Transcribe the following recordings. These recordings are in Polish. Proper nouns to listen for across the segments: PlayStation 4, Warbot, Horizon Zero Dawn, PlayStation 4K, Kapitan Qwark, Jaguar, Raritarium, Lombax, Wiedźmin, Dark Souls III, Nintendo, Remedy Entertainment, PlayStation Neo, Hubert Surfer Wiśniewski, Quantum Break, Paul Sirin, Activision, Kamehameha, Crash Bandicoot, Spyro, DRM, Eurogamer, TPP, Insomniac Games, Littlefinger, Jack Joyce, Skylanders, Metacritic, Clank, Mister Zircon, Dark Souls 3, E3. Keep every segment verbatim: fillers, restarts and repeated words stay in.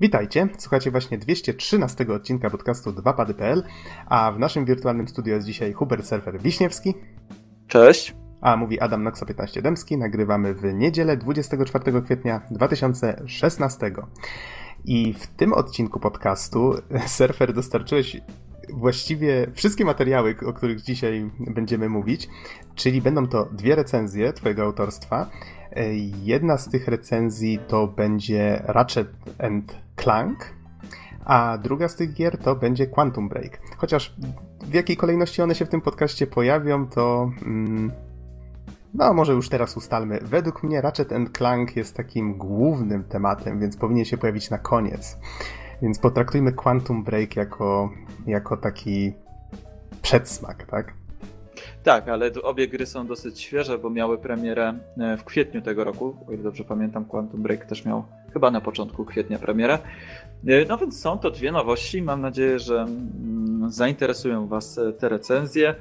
Witajcie, słuchajcie właśnie dwieście trzynastego odcinka podcastu dwa pady kropka p l, a w naszym wirtualnym studiu jest dzisiaj Hubert Surfer Wiśniewski. Cześć. A mówi Adam Noxa piętnaście dębski, nagrywamy w niedzielę dwudziestego czwartego kwietnia dwa tysiące szesnastego. I w tym odcinku podcastu, Surfer, dostarczyłeś właściwie wszystkie materiały, o których dzisiaj będziemy mówić, czyli będą to dwie recenzje twojego autorstwa. Jedna z tych recenzji to będzie Ratchet and Clank, a druga z tych gier to będzie Quantum Break. Chociaż w jakiej kolejności one się w tym podcaście pojawią, to... Mm, no, może już teraz ustalmy. Według mnie Ratchet and Clank jest takim głównym tematem, więc powinien się pojawić na koniec. Więc potraktujmy Quantum Break jako, jako taki przedsmak, tak? Tak, ale obie gry są dosyć świeże, bo miały premierę w kwietniu tego roku. O ile dobrze pamiętam, Quantum Break też miał chyba na początku kwietnia premierę. No więc są to dwie nowości. Mam nadzieję, że zainteresują was te recenzje.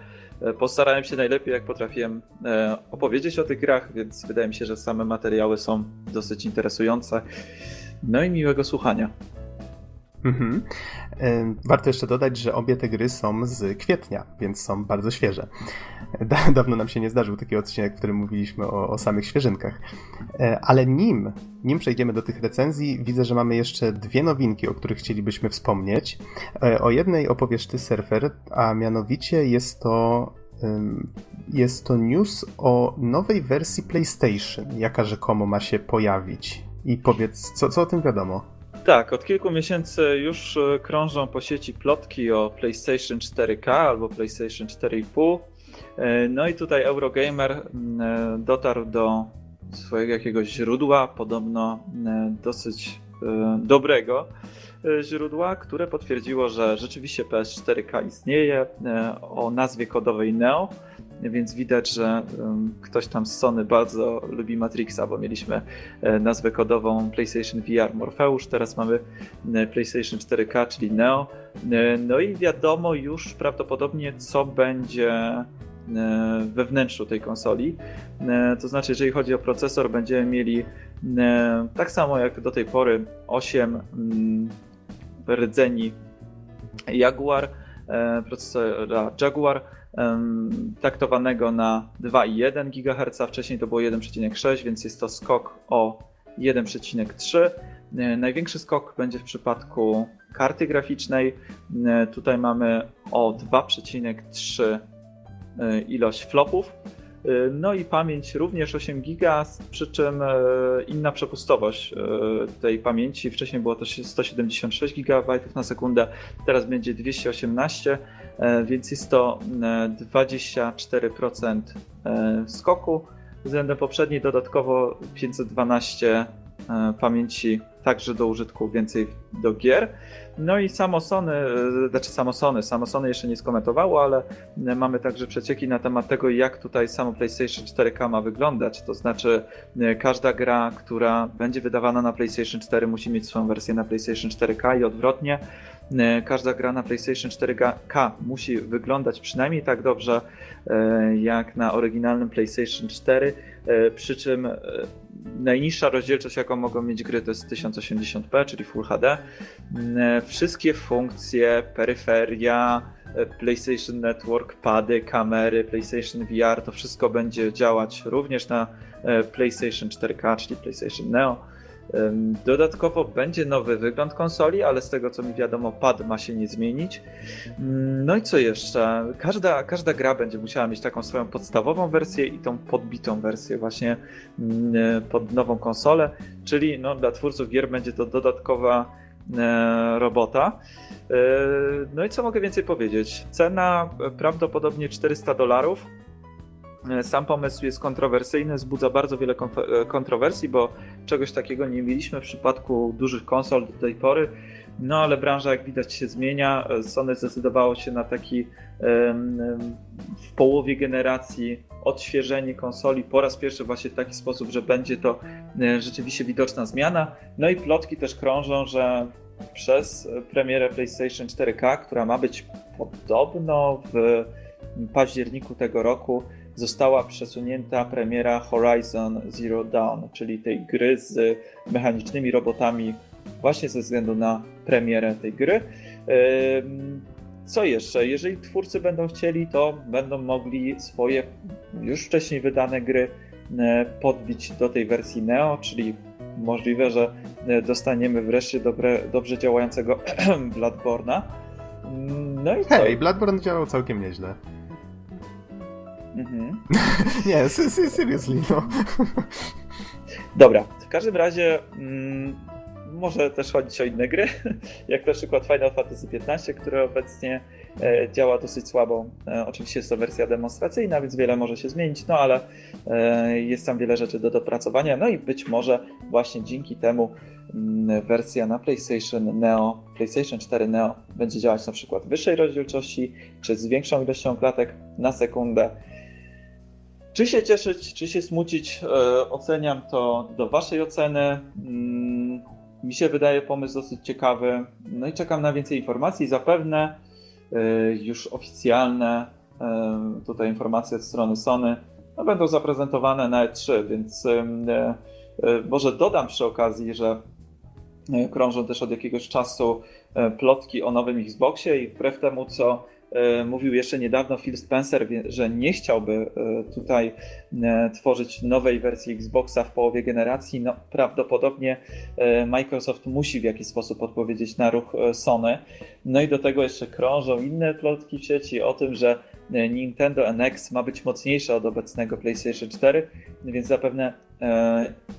Postarałem się najlepiej, jak potrafiłem, opowiedzieć o tych grach, więc wydaje mi się, że same materiały są dosyć interesujące. No i miłego słuchania. Mhm. Warto jeszcze dodać, że obie te gry są z kwietnia, więc są bardzo świeże. Da- dawno nam się nie zdarzył taki odcinek, w którym mówiliśmy o, o samych świeżynkach. Ale nim, nim przejdziemy do tych recenzji, widzę, że mamy jeszcze dwie nowinki, o których chcielibyśmy wspomnieć. O jednej opowiesz ty, Surfer, a mianowicie jest to, jest to news o nowej wersji PlayStation, jaka rzekomo ma się pojawić. I powiedz, co, co o tym wiadomo? Tak, od kilku miesięcy już krążą po sieci plotki o PlayStation cztery K albo PlayStation cztery i pół. No i tutaj Eurogamer dotarł do swojego jakiegoś źródła, podobno dosyć dobrego źródła, które potwierdziło, że rzeczywiście P S cztery K istnieje o nazwie kodowej Neo, więc widać, że ktoś tam z Sony bardzo lubi Matrixa, bo mieliśmy nazwę kodową PlayStation V R Morpheus, teraz mamy PlayStation cztery K, czyli Neo. No i wiadomo już prawdopodobnie, co będzie we wnętrzu tej konsoli. To znaczy, jeżeli chodzi o procesor, będziemy mieli tak samo jak do tej pory osiem rdzeni Jaguar, procesora Jaguar taktowanego na dwa i jeden gigaherca, wcześniej to było jeden przecinek sześć, więc jest to skok o jeden przecinek trzy. Największy skok będzie w przypadku karty graficznej. Tutaj mamy o dwa przecinek trzy ilość flopów. No i pamięć również osiem giga, przy czym inna przepustowość tej pamięci. Wcześniej było to sto siedemdziesiąt sześć gigabajtów na sekundę, teraz będzie dwieście osiemnaście, więc jest to dwadzieścia cztery procent skoku względem poprzedniej. Dodatkowo pięćset dwanaście pamięci także do użytku, więcej do gier. No i samo Sony, znaczy samo Sony, samo Sony jeszcze nie skomentowało, ale mamy także przecieki na temat tego, jak tutaj samo PlayStation cztery K ma wyglądać. To znaczy, każda gra, która będzie wydawana na PlayStation cztery, musi mieć swoją wersję na PlayStation cztery K i odwrotnie. Każda gra na PlayStation cztery K musi wyglądać przynajmniej tak dobrze jak na oryginalnym PlayStation cztery, przy czym najniższa rozdzielczość, jaką mogą mieć gry, to jest tysiąc osiemdziesiąt p, czyli Full H D. Wszystkie funkcje, peryferia, PlayStation Network, pady, kamery, PlayStation V R, to wszystko będzie działać również na PlayStation cztery K, czyli PlayStation Neo. Dodatkowo będzie nowy wygląd konsoli, ale z tego, co mi wiadomo, pad ma się nie zmienić. No i co jeszcze? Każda, każda gra będzie musiała mieć taką swoją podstawową wersję i tą podbitą wersję właśnie pod nową konsolę, czyli no, dla twórców gier będzie to dodatkowa robota. No i co mogę więcej powiedzieć? Cena prawdopodobnie czterysta dolarów. Sam pomysł jest kontrowersyjny, wzbudza bardzo wiele kontrowersji, bo czegoś takiego nie mieliśmy w przypadku dużych konsol do tej pory. No ale branża, jak widać, się zmienia. Sony zdecydowało się na taki w połowie generacji odświeżenie konsoli po raz pierwszy właśnie w taki sposób, że będzie to rzeczywiście widoczna zmiana. No i plotki też krążą, że przez premierę PlayStation cztery K, która ma być podobno w październiku tego roku, została przesunięta premiera Horizon Zero Dawn, czyli tej gry z mechanicznymi robotami właśnie ze względu na premierę tej gry. Co jeszcze? Jeżeli twórcy będą chcieli, to będą mogli swoje już wcześniej wydane gry podbić do tej wersji Neo, czyli możliwe, że dostaniemy wreszcie dobre, dobrze działającego Bloodborne'a. No i co? Hej, Bloodborne działał całkiem nieźle. Mhm. Nie, seriously, no. Dobra, w każdym razie mm, może też chodzić o inne gry, jak na przykład Final Fantasy piętnaście, które obecnie e, działa dosyć słabo. E, oczywiście jest to wersja demonstracyjna, więc wiele może się zmienić, no ale e, jest tam wiele rzeczy do dopracowania, no i być może właśnie dzięki temu m, wersja na PlayStation Neo, PlayStation cztery Neo będzie działać na przykład w wyższej rozdzielczości, czy z większą ilością klatek na sekundę. Czy się cieszyć, czy się smucić, e, oceniam to do waszej oceny. Mm, mi się wydaje pomysł dosyć ciekawy. No i czekam na więcej informacji. Zapewne e, już oficjalne e, tutaj informacje od strony Sony no, będą zaprezentowane na E trzy, więc e, e, może dodam przy okazji, że e, krążą też od jakiegoś czasu e, plotki o nowym Xboxie i wbrew temu, co mówił jeszcze niedawno Phil Spencer, że nie chciałby tutaj tworzyć nowej wersji Xboxa w połowie generacji. No, prawdopodobnie Microsoft musi w jakiś sposób odpowiedzieć na ruch Sony. No i do tego jeszcze krążą inne plotki w sieci o tym, że Nintendo N X ma być mocniejsze od obecnego PlayStation cztery, więc zapewne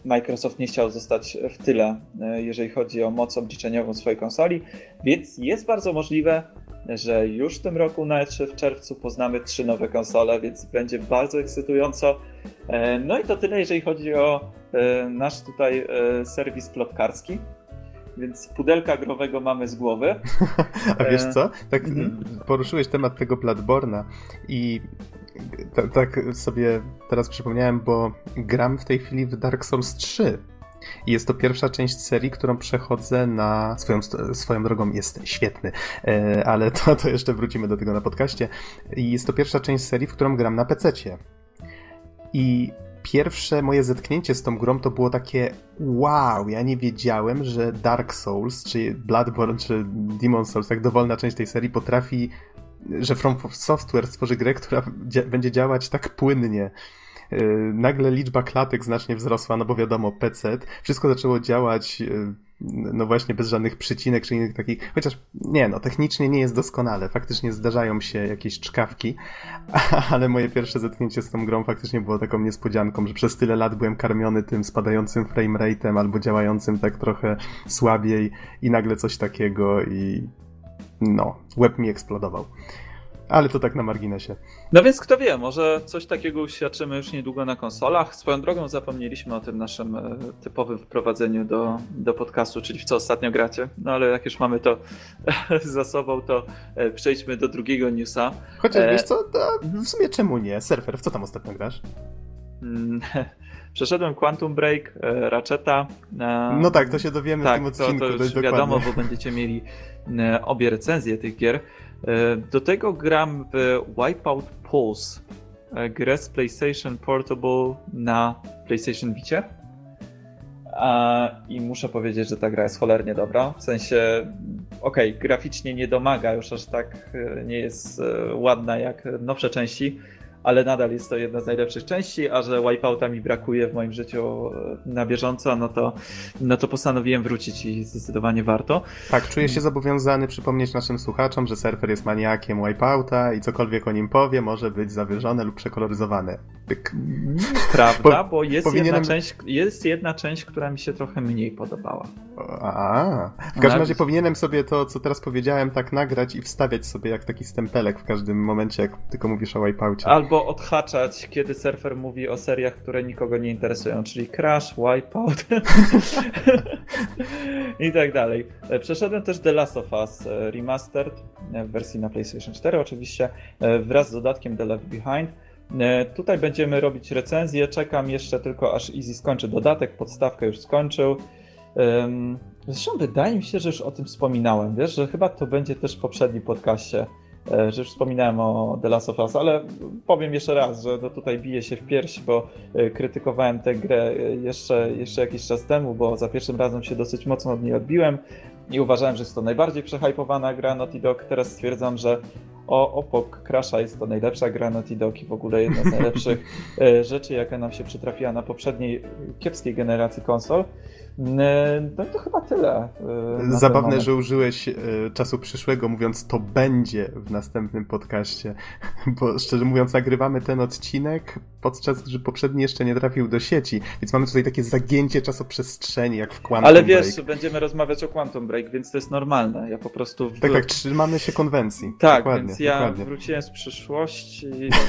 Microsoft nie chciał zostać w tyle, jeżeli chodzi o moc obliczeniową swojej konsoli, więc jest bardzo możliwe, że już w tym roku na E trzy w czerwcu poznamy trzy nowe konsole, więc będzie bardzo ekscytująco. No i to tyle, jeżeli chodzi o nasz tutaj serwis plotkarski. Więc pudelka growego mamy z głowy. A wiesz co? Tak mm. poruszyłeś temat tego Bloodborne'a i t- tak sobie teraz przypomniałem, bo gram w tej chwili w Dark Souls trzy. I jest to pierwsza część serii, którą przechodzę na swoją, swoją drogą, jest świetny, ale to, to jeszcze wrócimy do tego na podcaście. I jest to pierwsza część serii, w którą gram na pececie. I pierwsze moje zetknięcie z tą grą to było takie wow, ja nie wiedziałem, że Dark Souls, czy Bloodborne, czy Demon Souls, tak dowolna część tej serii potrafi, że From Software stworzy grę, która dzia- będzie działać tak płynnie. Nagle liczba klatek znacznie wzrosła, no bo wiadomo, P C, wszystko zaczęło działać, no właśnie bez żadnych przycinek czy innych takich, chociaż nie no, technicznie nie jest doskonale, faktycznie zdarzają się jakieś czkawki, ale moje pierwsze zetknięcie z tą grą faktycznie było taką niespodzianką, że przez tyle lat byłem karmiony tym spadającym framerate'em albo działającym tak trochę słabiej i nagle coś takiego i no, łeb mi eksplodował. Ale to tak na marginesie. No więc kto wie, może coś takiego uświadczymy już niedługo na konsolach. Swoją drogą zapomnieliśmy o tym naszym typowym wprowadzeniu do, do podcastu, czyli w co ostatnio gracie. No ale jak już mamy to za sobą, to przejdźmy do drugiego newsa. Chociaż e... wiesz co, to w sumie czemu nie? Surfer, w co tam ostatnio grasz? Przeszedłem Quantum Break, Ratcheta. No tak, to się dowiemy tak, w tym odcinku. Tak, to, to już wiadomo, dokładnie. Bo będziecie mieli obie recenzje tych gier. Do tego gram w Wipeout Pulse, grę z PlayStation Portable na PlayStation Vicie. I muszę powiedzieć, że ta gra jest cholernie dobra. W sensie, okej, okay, graficznie nie domaga, już aż tak nie jest ładna jak nowsze części, ale nadal jest to jedna z najlepszych części, a że Wipeouta mi brakuje w moim życiu na bieżąco, no to, no to postanowiłem wrócić i zdecydowanie warto. Tak, czuję się zobowiązany przypomnieć naszym słuchaczom, że Surfer jest maniakiem Wipeouta i cokolwiek o nim powie, może być zawyżone lub przekoloryzowane. Pyk. Prawda, po, bo jest, powinienem... jedna część, jest jedna część, która mi się trochę mniej podobała. A, w każdym razie powinienem sobie to, co teraz powiedziałem, tak nagrać i wstawiać sobie jak taki stempelek w każdym momencie, jak tylko mówisz o Wipeoucie. Albo odhaczać, kiedy Surfer mówi o seriach, które nikogo nie interesują, czyli Crash, Wipeout i tak dalej. Przeszedłem też The Last of Us Remastered w wersji na PlayStation cztery oczywiście, wraz z dodatkiem The Left Behind. Tutaj będziemy robić recenzję, czekam jeszcze tylko aż Easy skończy dodatek, podstawkę już skończył. Zresztą wydaje mi się, że już o tym wspominałem, wiesz, że chyba to będzie też w poprzednim podcaście. że już wspominałem o The Last of Us, ale powiem jeszcze raz, że no tutaj biję się w pierś, bo krytykowałem tę grę jeszcze, jeszcze jakiś czas temu, bo za pierwszym razem się dosyć mocno od niej odbiłem i uważałem, że jest to najbardziej przehypowana gra Naughty Dog. Teraz stwierdzam, że o, opok Crasha jest to najlepsza gra Naughty Dog i w ogóle jedna z najlepszych rzeczy, jaka nam się przytrafiła na poprzedniej kiepskiej generacji konsol. No to chyba tyle. Zabawne, że użyłeś czasu przyszłego, mówiąc to będzie w następnym podcaście, bo szczerze mówiąc nagrywamy ten odcinek, podczas gdy poprzedni jeszcze nie trafił do sieci, więc mamy tutaj takie zagięcie czasoprzestrzeni jak w Quantum Break. Ale wiesz, Break. Będziemy rozmawiać o Quantum Break, więc to jest normalne. Ja po prostu... W... Tak, tak, trzymamy się konwencji. Tak, dokładnie, więc ja dokładnie. Wróciłem z przyszłości,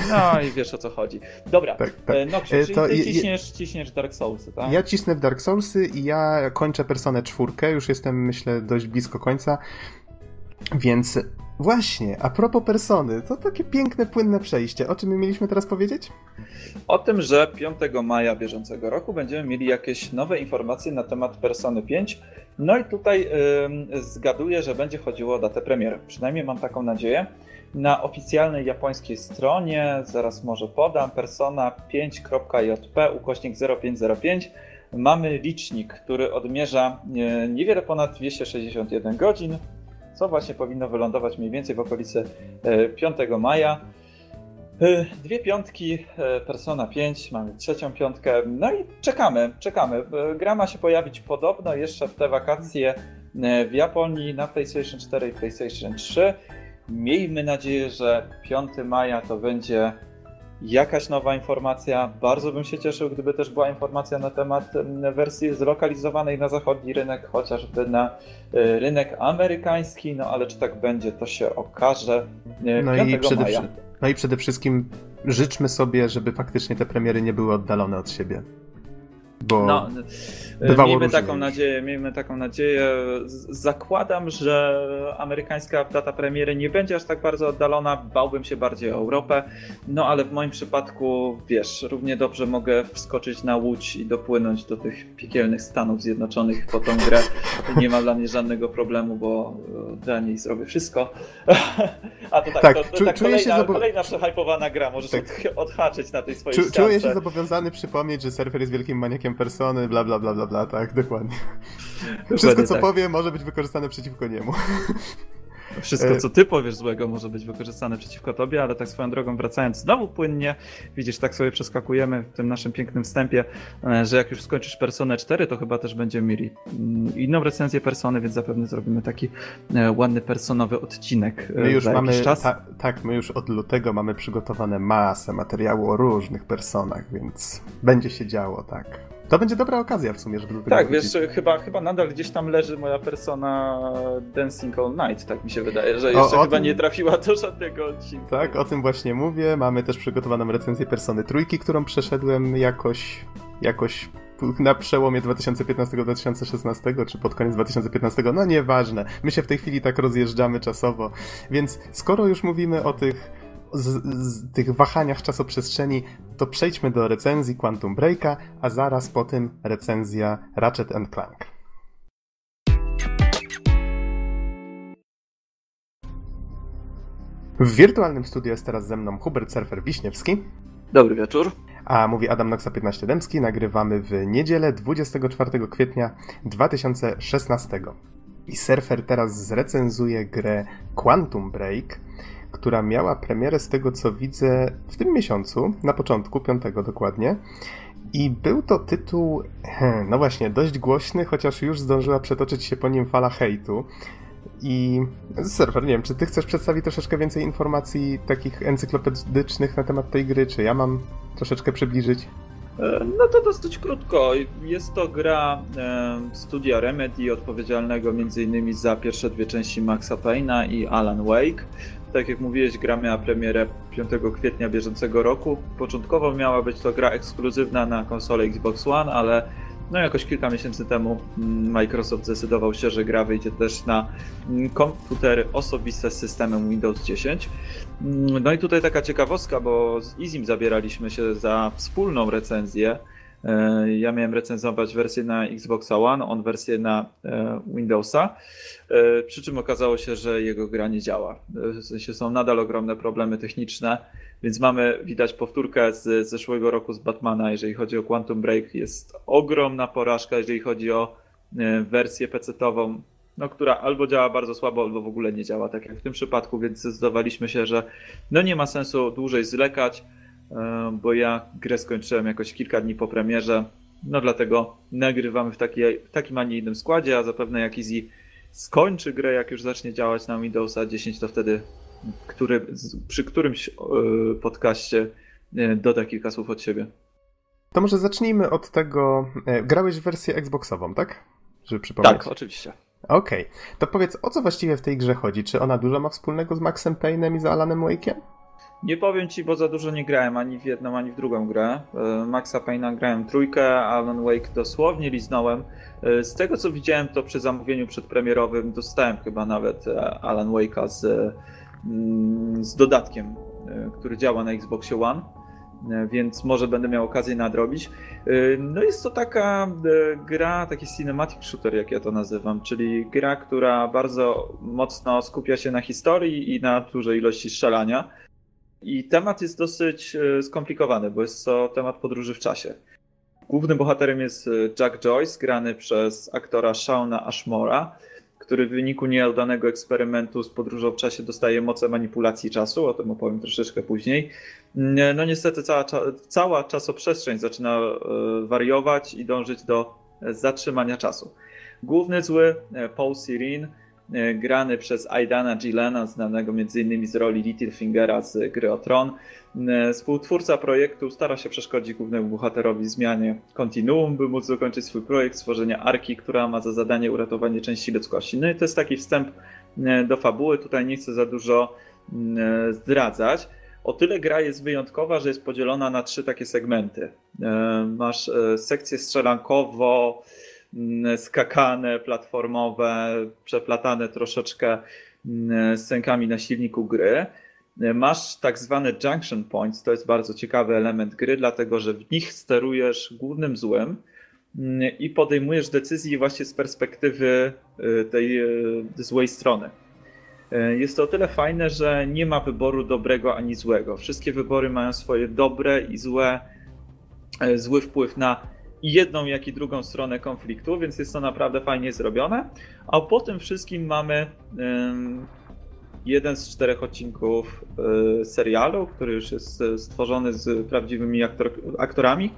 no i wiesz o co chodzi. Dobra, tak, tak. No czyli to ty je, ciśniesz, ciśniesz Dark Soulsy, tak? Ja cisnę w Dark Soulsy i ja kończę Personę czwórkę, już jestem, myślę, dość blisko końca, więc właśnie, a propos Persony, to takie piękne, płynne przejście. O czym my mieliśmy teraz powiedzieć? O tym, że piątego maja bieżącego roku będziemy mieli jakieś nowe informacje na temat Persony pięć. No i tutaj yy, zgaduję, że będzie chodziło o datę premiery. Przynajmniej mam taką nadzieję. Na oficjalnej japońskiej stronie, zaraz może podam, persona pięć kropka j p ukośnik zero pięć zero pięć. Mamy licznik, który odmierza niewiele ponad dwieście sześćdziesiąt jeden godzin, co właśnie powinno wylądować mniej więcej w okolicy piątego maja. Dwie piątki, Persona pięć, mamy trzecią piątkę, no i czekamy, czekamy. Gra ma się pojawić podobno jeszcze w te wakacje w Japonii na PlayStation cztery i PlayStation trzy. Miejmy nadzieję, że piątego maja to będzie jakaś nowa informacja. Bardzo bym się cieszył, gdyby też była informacja na temat wersji zlokalizowanej na zachodni rynek, chociażby na rynek amerykański, no ale czy tak będzie, to się okaże. No, i przede, maja. no i przede wszystkim życzmy sobie, żeby faktycznie te premiery nie były oddalone od siebie. Bo no, miejmy taką nadzieję, miejmy taką nadzieję. Zakładam, że amerykańska data premiery nie będzie aż tak bardzo oddalona, bałbym się bardziej o Europę, no ale w moim przypadku, wiesz, równie dobrze mogę wskoczyć na łódź i dopłynąć do tych piekielnych Stanów Zjednoczonych po tą grę. Nie ma dla mnie żadnego problemu, bo dla niej zrobię wszystko. A to tak, tak to, to czu, tak czuję kolejna, się zobo... kolejna przehypowana gra, możesz tak. odhaczyć na tej swojej czu, ściance. Czuję się zobowiązany przypomnieć, że Surfer jest wielkim maniakiem Persony, bla bla bla bla bla, tak, dokładnie. dokładnie Wszystko co tak. powiem może być wykorzystane przeciwko niemu. Wszystko co ty powiesz złego może być wykorzystane przeciwko tobie, ale tak swoją drogą wracając znowu płynnie, widzisz, tak sobie przeskakujemy w tym naszym pięknym wstępie, że jak już skończysz Personę cztery, to chyba też będziemy mieli inną recenzję Persony, więc zapewne zrobimy taki ładny personowy odcinek. My już mamy, czas. Ta, tak, my już od lutego mamy przygotowane masę materiału o różnych Personach, więc będzie się działo, tak. To będzie dobra okazja w sumie, żeby do tego Tak, wiesz, chyba, chyba nadal gdzieś tam leży moja Persona Dancing All Night, tak mi się wydaje, że jeszcze o, o chyba tym... nie trafiła do żadnego odcinka. Tak, o tym właśnie mówię. Mamy też przygotowaną recenzję Persony Trójki, którą przeszedłem jakoś, jakoś na przełomie dwa tysiące piętnastego do dwa tysiące szesnastego, czy pod koniec dwa tysiące piętnastego, no nieważne. My się w tej chwili tak rozjeżdżamy czasowo, więc skoro już mówimy o tych... Z, z tych wahaniach czasoprzestrzeni, to przejdźmy do recenzji Quantum Breaka, a zaraz po tym recenzja Ratchet and Clank. W wirtualnym studiu jest teraz ze mną Hubert Surfer Wiśniewski. Dobry wieczór. A mówi Adam Noxa piętnaście dębski. Nagrywamy w niedzielę dwudziestego czwartego kwietnia dwa tysiące szesnastego. I Surfer teraz zrecenzuje grę Quantum Break, która miała premierę z tego co widzę w tym miesiącu, na początku, piątego dokładnie. I był to tytuł, no właśnie, dość głośny, chociaż już zdążyła przetoczyć się po nim fala hejtu. I Surfer, nie wiem, czy ty chcesz przedstawić troszeczkę więcej informacji takich encyklopedycznych na temat tej gry, czy ja mam troszeczkę przybliżyć? No to dosyć krótko. Jest to gra e, studia Remedy, odpowiedzialnego między innymi za pierwsze dwie części Maxa Payne'a i Alan Wake. Tak jak mówiłeś, gra miała premierę piątego kwietnia bieżącego roku. Początkowo miała być to gra ekskluzywna na konsolę Xbox One, ale no jakoś kilka miesięcy temu Microsoft zdecydował się, że gra wyjdzie też na komputery osobiste z systemem Windows dziesięć. No i tutaj taka ciekawostka, bo z Izim zabieraliśmy się za wspólną recenzję Ja miałem recenzować wersję na Xboxa One, on wersję na Windowsa, przy czym okazało się, że jego gra nie działa. W sensie są nadal ogromne problemy techniczne, więc mamy, widać powtórkę z zeszłego roku z Batmana, jeżeli chodzi o Quantum Break, jest ogromna porażka, jeżeli chodzi o wersję pecetową, no, która albo działa bardzo słabo, albo w ogóle nie działa, tak jak w tym przypadku, więc zdecydowaliśmy się, że no nie ma sensu dłużej zwlekać, bo ja grę skończyłem jakoś kilka dni po premierze, no dlatego nagrywamy w, taki, w takim, a nie innym składzie, a zapewne jak Easy skończy grę, jak już zacznie działać na Windowsa dziesięć, to wtedy który, przy którymś podcaście doda kilka słów od siebie. To może zacznijmy od tego, grałeś w wersję Xboxową, tak? Żeby przypomnieć. Tak, oczywiście. Okej, okay. To powiedz, o co właściwie w tej grze chodzi? Czy ona dużo ma wspólnego z Maxem Payne'em i z Alanem Wake'iem? Nie powiem ci, bo za dużo nie grałem ani w jedną, ani w drugą grę. Maxa Payne'a grałem trójkę, Alan Wake dosłownie liznąłem. Z tego co widziałem, to przy zamówieniu przedpremierowym dostałem chyba nawet Alan Wake'a z, z dodatkiem, który działa na Xboxie One, więc może będę miał okazję nadrobić. No jest to taka gra, taki cinematic shooter, jak ja to nazywam, czyli gra, która bardzo mocno skupia się na historii i na dużej ilości strzelania. I temat jest dosyć skomplikowany, bo jest to temat podróży w czasie. Głównym bohaterem jest Jack Joyce, grany przez aktora Shauna Ashmora, który w wyniku nieudanego eksperymentu z podróżą w czasie dostaje moce manipulacji czasu, o tym opowiem troszeczkę później. No niestety cała, cała czasoprzestrzeń zaczyna wariować i dążyć do zatrzymania czasu. Główny zły, Paul Sirin, grany przez Aidana Gillena, znanego m.in. z roli Littlefingera z Gry o Tron. Współtwórca projektu stara się przeszkodzić głównemu bohaterowi zmianie kontinuum, by móc dokończyć swój projekt stworzenia Arki, która ma za zadanie uratowanie części ludzkości. No i to jest taki wstęp do fabuły, tutaj nie chcę za dużo zdradzać. O tyle gra jest wyjątkowa, że jest podzielona na trzy takie segmenty. Masz sekcję strzelankowo, skakane, platformowe, przeplatane troszeczkę scenkami na silniku gry. Masz tak zwane junction points, to jest bardzo ciekawy element gry, dlatego że w nich sterujesz głównym złem i podejmujesz decyzje właśnie z perspektywy tej złej strony. Jest to o tyle fajne, że nie ma wyboru dobrego ani złego. Wszystkie wybory mają swoje dobre i złe, zły wpływ na i jedną, jak i drugą stronę konfliktu, więc jest to naprawdę fajnie zrobione. A po tym wszystkim mamy jeden z czterech odcinków serialu, który już jest stworzony z prawdziwymi aktor- aktorami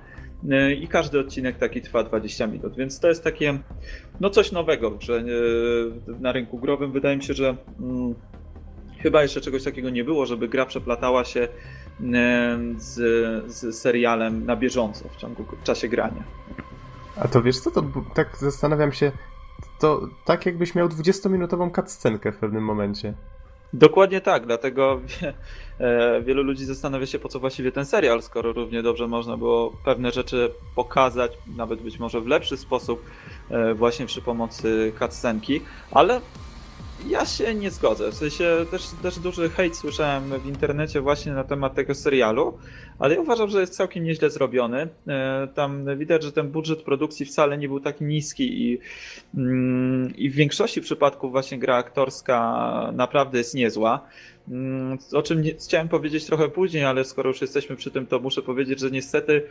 i każdy odcinek taki trwa dwadzieścia minut, więc to jest takie no coś nowego, że na rynku growym wydaje mi się, że hmm, chyba jeszcze czegoś takiego nie było, żeby gra przeplatała się Z, z serialem na bieżąco w ciągu w czasie grania. A to wiesz co, to tak zastanawiam się, to tak jakbyś miał dwudziestominutową cutscenkę w pewnym momencie. Dokładnie tak, dlatego wie, e, wielu ludzi zastanawia się, po co właściwie ten serial, skoro równie dobrze można było pewne rzeczy pokazać, nawet być może w lepszy sposób, e, właśnie przy pomocy cutscenki, ale ja się nie zgodzę, w sensie też, też duży hejt słyszałem w internecie właśnie na temat tego serialu, ale ja uważam, że jest całkiem nieźle zrobiony. Tam widać, że ten budżet produkcji wcale nie był tak niski i, i w większości przypadków właśnie gra aktorska naprawdę jest niezła. O czym chciałem powiedzieć trochę później, ale skoro już jesteśmy przy tym, to muszę powiedzieć, że niestety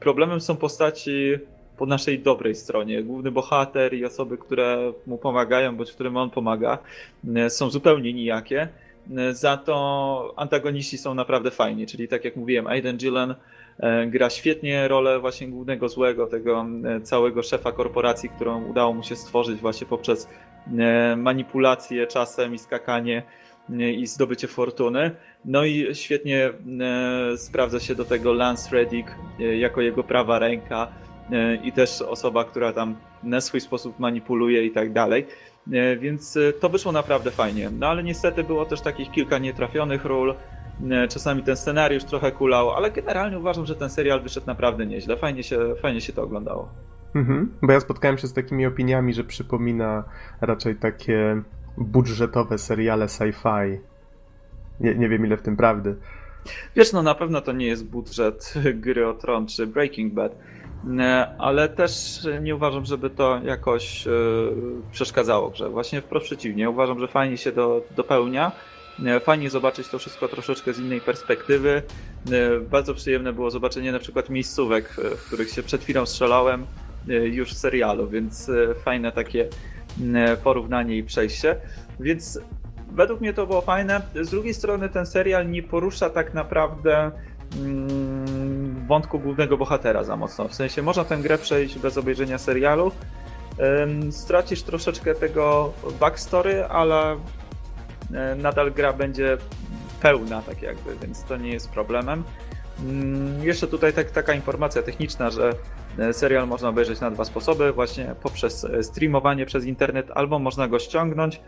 problemem są postaci po naszej dobrej stronie. Główny bohater i osoby, które mu pomagają, bądź którym on pomaga, są zupełnie nijakie. Za to antagoniści są naprawdę fajni, czyli tak jak mówiłem, Aidan Gillen gra świetnie rolę właśnie głównego złego, tego całego szefa korporacji, którą udało mu się stworzyć właśnie poprzez manipulacje czasem i skakanie i zdobycie fortuny. No i świetnie sprawdza się do tego Lance Reddick jako jego prawa ręka, i też osoba, która tam na swój sposób manipuluje i tak dalej, więc to wyszło naprawdę fajnie. No ale niestety było też takich kilka nietrafionych ról, czasami ten scenariusz trochę kulał, ale generalnie uważam, że ten serial wyszedł naprawdę nieźle, fajnie się, fajnie się to oglądało. Mhm, bo ja spotkałem się z takimi opiniami, że przypomina raczej takie budżetowe seriale sci-fi. Nie, nie wiem ile w tym prawdy. Wiesz, no na pewno to nie jest budżet Gry o Tron czy Breaking Bad, ale też nie uważam, żeby to jakoś przeszkadzało grze. Właśnie wprost przeciwnie, uważam, że fajnie się do, dopełnia. Fajnie zobaczyć to wszystko troszeczkę z innej perspektywy. Bardzo przyjemne było zobaczenie na przykład miejscówek, w których się przed chwilą strzelałem już w serialu, więc fajne takie porównanie i przejście. Więc według mnie to było fajne. Z drugiej strony ten serial nie porusza tak naprawdę wątku głównego bohatera za mocno. W sensie można tę grę przejść bez obejrzenia serialu. Stracisz troszeczkę tego backstory, ale nadal gra będzie pełna, tak jakby, więc to nie jest problemem. Jeszcze tutaj tak, taka informacja techniczna, że serial można obejrzeć na dwa sposoby, właśnie poprzez streamowanie przez internet, albo można go ściągnąć,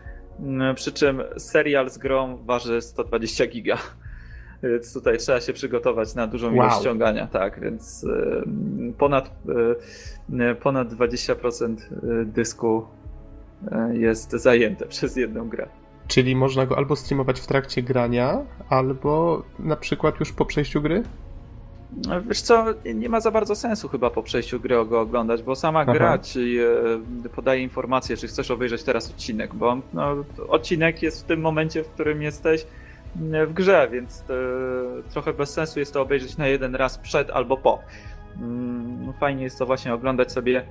przy czym serial z grą waży sto dwadzieścia giga. Więc tutaj trzeba się przygotować na dużą ilość wow. ściągania, tak, więc ponad, ponad dwadzieścia procent dysku jest zajęte przez jedną grę. Czyli można go albo streamować w trakcie grania, albo na przykład już po przejściu gry? Wiesz co, nie ma za bardzo sensu chyba po przejściu gry go oglądać, bo sama Aha. gra ci podaje informację, czy chcesz obejrzeć teraz odcinek, bo no, odcinek jest w tym momencie, w którym jesteś w grze, więc to, trochę bez sensu jest to obejrzeć na jeden raz przed albo po. Fajnie jest to właśnie oglądać sobie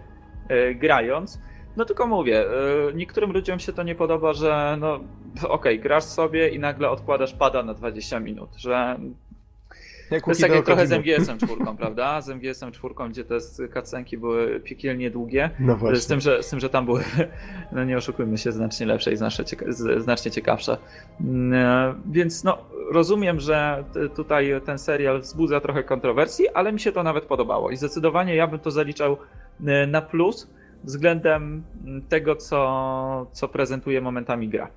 grając. No tylko mówię, niektórym ludziom się to nie podoba, że no okej, okay, grasz sobie i nagle odkładasz pada na dwadzieścia minut, że to jest takie trochę z M G S cztery, prawda? Z M G S cztery, gdzie te cutscenki były piekielnie długie, no z, tym, że, z tym, że tam były, no nie oszukujmy się, znacznie lepsze i znacznie, cieka- znacznie ciekawsze. Więc no rozumiem, że t- tutaj ten serial wzbudza trochę kontrowersji, ale mi się to nawet podobało i zdecydowanie ja bym to zaliczał na plus względem tego, co, co prezentuje momentami gra.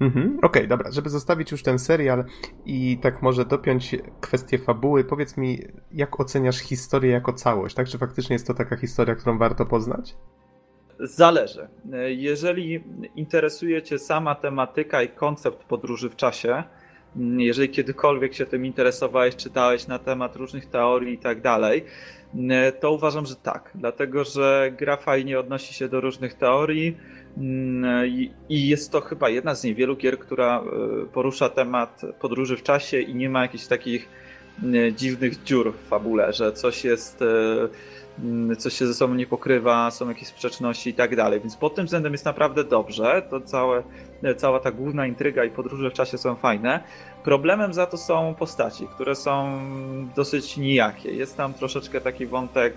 Mhm, okej, okay, dobra. Żeby zostawić już ten serial i tak może dopiąć kwestię fabuły, powiedz mi, jak oceniasz historię jako całość? Tak, czy faktycznie jest to taka historia, którą warto poznać? Zależy. Jeżeli interesuje cię sama tematyka i koncept podróży w czasie, jeżeli kiedykolwiek się tym interesowałeś, czytałeś na temat różnych teorii i tak dalej, to uważam, że tak, dlatego że gra fajnie odnosi się do różnych teorii i jest to chyba jedna z niewielu gier, która porusza temat podróży w czasie i nie ma jakichś takich dziwnych dziur w fabule, że coś jest, coś się ze sobą nie pokrywa, są jakieś sprzeczności i tak dalej, więc pod tym względem jest naprawdę dobrze, to całe, cała ta główna intryga i podróże w czasie są fajne. Problemem za to są postaci, które są dosyć nijakie. Jest tam troszeczkę taki wątek,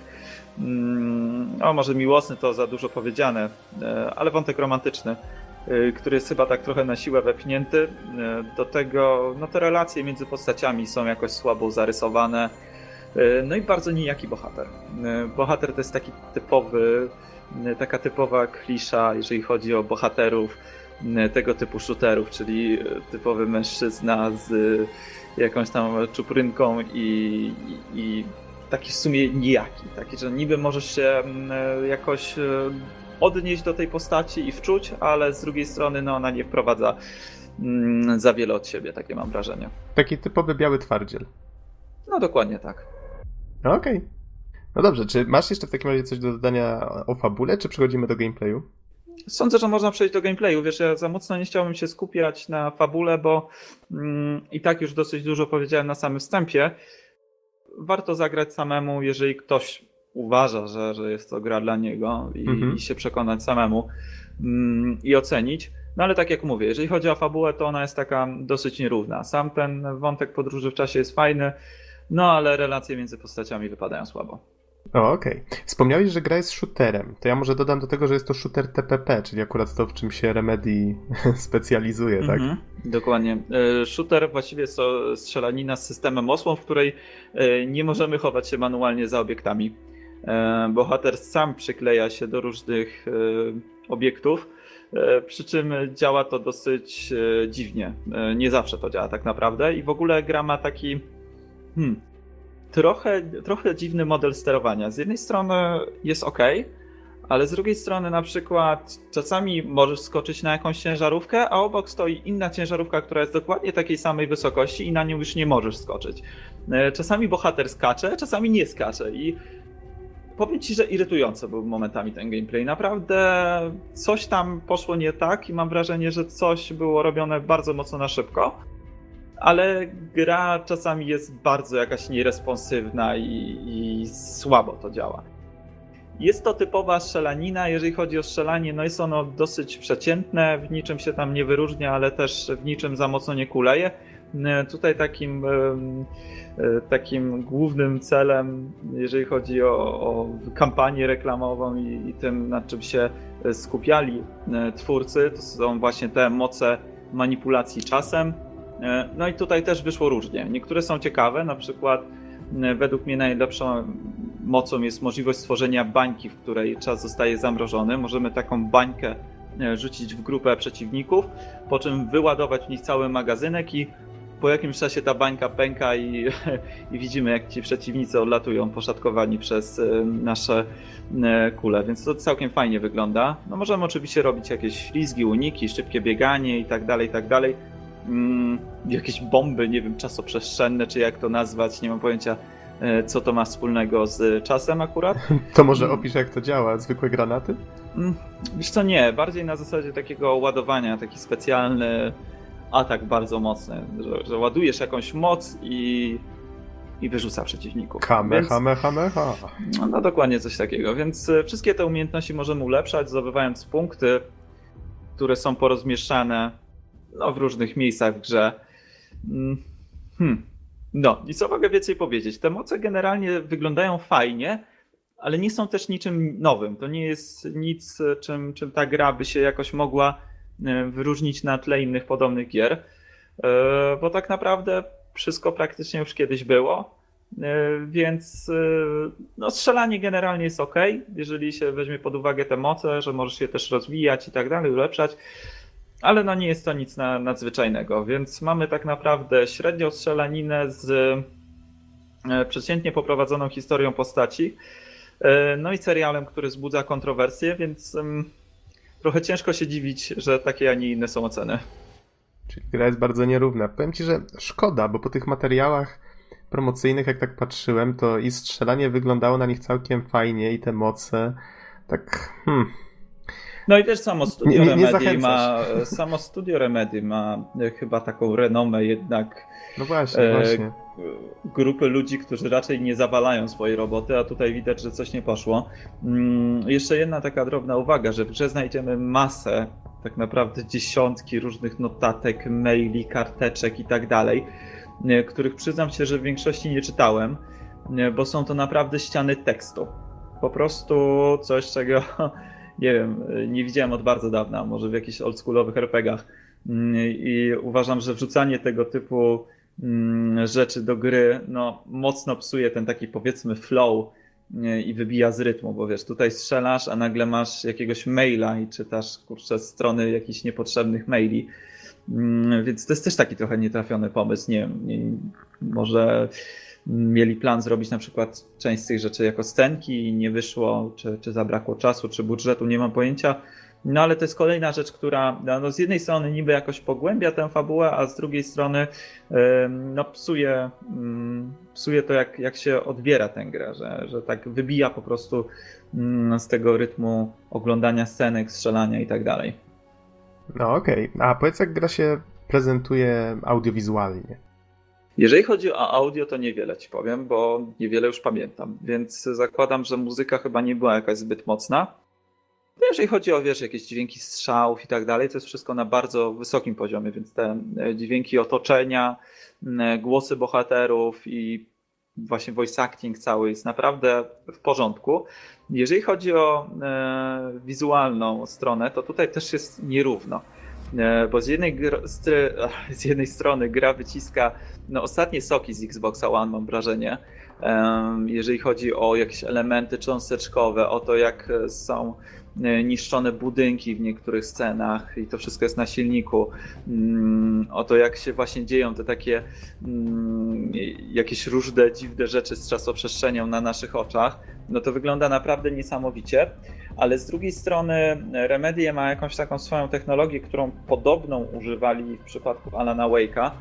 o może miłosny to za dużo powiedziane, ale wątek romantyczny, który jest chyba tak trochę na siłę wepchnięty. Do tego no te relacje między postaciami są jakoś słabo zarysowane. No i bardzo nijaki bohater. Bohater to jest taki typowy, taka typowa klisza, jeżeli chodzi o bohaterów tego typu shooterów, czyli typowy mężczyzna z jakąś tam czuprynką i, i, i taki w sumie nijaki, taki, że niby możesz się jakoś odnieść do tej postaci i wczuć, ale z drugiej strony no, ona nie wprowadza za wiele od siebie, takie mam wrażenie. Taki typowy biały twardziel. No dokładnie tak. Okej. Okay. No dobrze, czy masz jeszcze w takim razie coś do dodania o fabule, czy przechodzimy do gameplayu? Sądzę, że można przejść do gameplayu. Wiesz, ja za mocno nie chciałbym się skupiać na fabule, bo mm, i tak już dosyć dużo powiedziałem na samym wstępie. Warto zagrać samemu, jeżeli ktoś uważa, że, że jest to gra dla niego i, mhm. i się przekonać samemu mm, i ocenić. No ale tak jak mówię, jeżeli chodzi o fabułę, to ona jest taka dosyć nierówna. Sam ten wątek podróży w czasie jest fajny, no ale relacje między postaciami wypadają słabo. O, okej. Okay. Wspomniałeś, że gra jest shooterem. To ja może dodam do tego, że jest to shooter T P P, czyli akurat to, w czym się Remedy specjalizuje, tak? Mm-hmm, dokładnie. Shooter właściwie jest to strzelanina z systemem osłon, w której nie możemy chować się manualnie za obiektami. Bohater sam przykleja się do różnych obiektów, przy czym działa to dosyć dziwnie. Nie zawsze to działa tak naprawdę i w ogóle gra ma taki... Hmm, Trochę, trochę dziwny model sterowania. Z jednej strony jest ok, Ale z drugiej strony na przykład czasami możesz skoczyć na jakąś ciężarówkę, a obok stoi inna ciężarówka, która jest dokładnie takiej samej wysokości i na nią już nie możesz skoczyć. Czasami bohater skacze, czasami nie skacze i powiem ci, że irytujący był momentami ten gameplay. Naprawdę coś tam poszło nie tak i mam wrażenie, że coś było robione bardzo mocno na szybko, ale gra czasami jest bardzo jakaś nieresponsywna i, i słabo to działa. Jest to typowa strzelanina, jeżeli chodzi o strzelanie, no jest ono dosyć przeciętne, w niczym się tam nie wyróżnia, ale też w niczym za mocno nie kuleje. Tutaj takim, takim głównym celem, jeżeli chodzi o, o kampanię reklamową i, i tym, nad czym się skupiali twórcy, to są właśnie te moce manipulacji czasem. No i tutaj też wyszło różnie. Niektóre są ciekawe, na przykład według mnie najlepszą mocą jest możliwość stworzenia bańki, w której czas zostaje zamrożony. Możemy taką bańkę rzucić w grupę przeciwników, po czym wyładować w nich cały magazynek i po jakimś czasie ta bańka pęka i, i widzimy, jak ci przeciwnicy odlatują poszatkowani przez nasze kule, więc to całkiem fajnie wygląda. No możemy oczywiście robić jakieś ślizgi, uniki, szybkie bieganie i tak dalej, i tak dalej. Mm, jakieś bomby, nie wiem, czasoprzestrzenne, czy jak to nazwać, nie mam pojęcia, co to ma wspólnego z czasem akurat. To może opisz, jak to działa? Zwykłe granaty? Wiesz co, nie. Bardziej na zasadzie takiego ładowania, taki specjalny atak bardzo mocny, że, że ładujesz jakąś moc i, i wyrzuca przeciwników. Kamehameha. No, no dokładnie coś takiego, więc wszystkie te umiejętności możemy ulepszać, zdobywając punkty, które są porozmieszczane no, w różnych miejscach w grze. Hmm. No i co mogę więcej powiedzieć? Te moce generalnie wyglądają fajnie, ale nie są też niczym nowym. To nie jest nic, czym, czym ta gra by się jakoś mogła wyróżnić na tle innych podobnych gier, bo tak naprawdę wszystko praktycznie już kiedyś było, więc no, strzelanie generalnie jest ok, jeżeli się weźmie pod uwagę te moce, że możesz je też rozwijać i tak dalej, ulepszać. Ale no nie jest to nic na, nadzwyczajnego, więc mamy tak naprawdę średnią strzelaninę z przeciętnie poprowadzoną historią postaci, no i serialem, który wzbudza kontrowersje, więc um, trochę ciężko się dziwić, że takie, a nie inne są oceny. Czyli gra jest bardzo nierówna. Powiem ci, że szkoda, bo po tych materiałach promocyjnych, jak tak patrzyłem, to i strzelanie wyglądało na nich całkiem fajnie i te moce, tak... Hmm. No i też samo studio, nie, nie Remedy ma, samo studio Remedy ma chyba taką renomę jednak no właśnie, e, właśnie. grupy ludzi, którzy raczej nie zawalają swojej roboty, a tutaj widać, że coś nie poszło. Mm, jeszcze jedna taka drobna uwaga, że w grze znajdziemy masę, tak naprawdę dziesiątki różnych notatek, maili, karteczek i tak dalej, których przyznam się, że w większości nie czytałem, bo są to naprawdę ściany tekstu. Po prostu coś, czego... Nie wiem, nie widziałem od bardzo dawna, może w jakichś oldschoolowych er pe gach i uważam, że wrzucanie tego typu rzeczy do gry no, mocno psuje ten taki powiedzmy flow i wybija z rytmu, bo wiesz, tutaj strzelasz, a nagle masz jakiegoś maila i czytasz kurczę strony jakichś niepotrzebnych maili, więc to jest też taki trochę nietrafiony pomysł, nie wiem, nie, może... Mieli plan zrobić na przykład część z tych rzeczy jako scenki i nie wyszło, czy, czy zabrakło czasu, czy budżetu, nie mam pojęcia. No ale to jest kolejna rzecz, która no, z jednej strony niby jakoś pogłębia tę fabułę, a z drugiej strony no, psuje, psuje to, jak, jak się odbiera tę grę, że, że tak wybija po prostu z tego rytmu oglądania scenek, strzelania i tak dalej. No okej, okay. A powiedz, jak gra się prezentuje audiowizualnie? Jeżeli chodzi o audio, to niewiele ci powiem, bo niewiele już pamiętam, więc zakładam, że muzyka chyba nie była jakaś zbyt mocna. No jeżeli chodzi o wiesz, jakieś dźwięki strzałów i tak dalej, to jest wszystko na bardzo wysokim poziomie, więc te dźwięki otoczenia, głosy bohaterów i właśnie voice acting cały jest naprawdę w porządku. Jeżeli chodzi o wizualną stronę, to tutaj też jest nierówno. Bo z jednej, gr- stry- z jednej strony gra wyciska no, ostatnie soki z Xboxa One, mam wrażenie, um, jeżeli chodzi o jakieś elementy cząsteczkowe, o to jak są niszczone budynki w niektórych scenach i to wszystko jest na silniku, um, o to jak się właśnie dzieją te takie um, jakieś różne dziwne rzeczy z czasoprzestrzenią na naszych oczach, no to wygląda naprawdę niesamowicie. ale z drugiej strony Remedy ma jakąś taką swoją technologię, którą podobną używali w przypadku Alana Wake'a.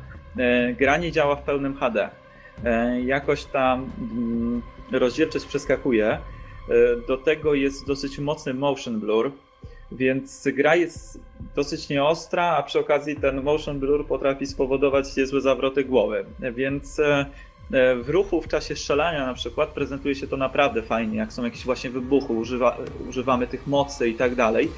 Gra nie działa w pełnym H D. Jakoś tam rozdzielczość przeskakuje. Do tego jest dosyć mocny motion blur, więc gra jest dosyć nieostra, a przy okazji ten motion blur potrafi spowodować niezłe zawroty głowy, więc w ruchu w czasie strzelania na przykład prezentuje się to naprawdę fajnie, jak są jakieś właśnie wybuchy, używa, używamy tych mocy i tak dalej,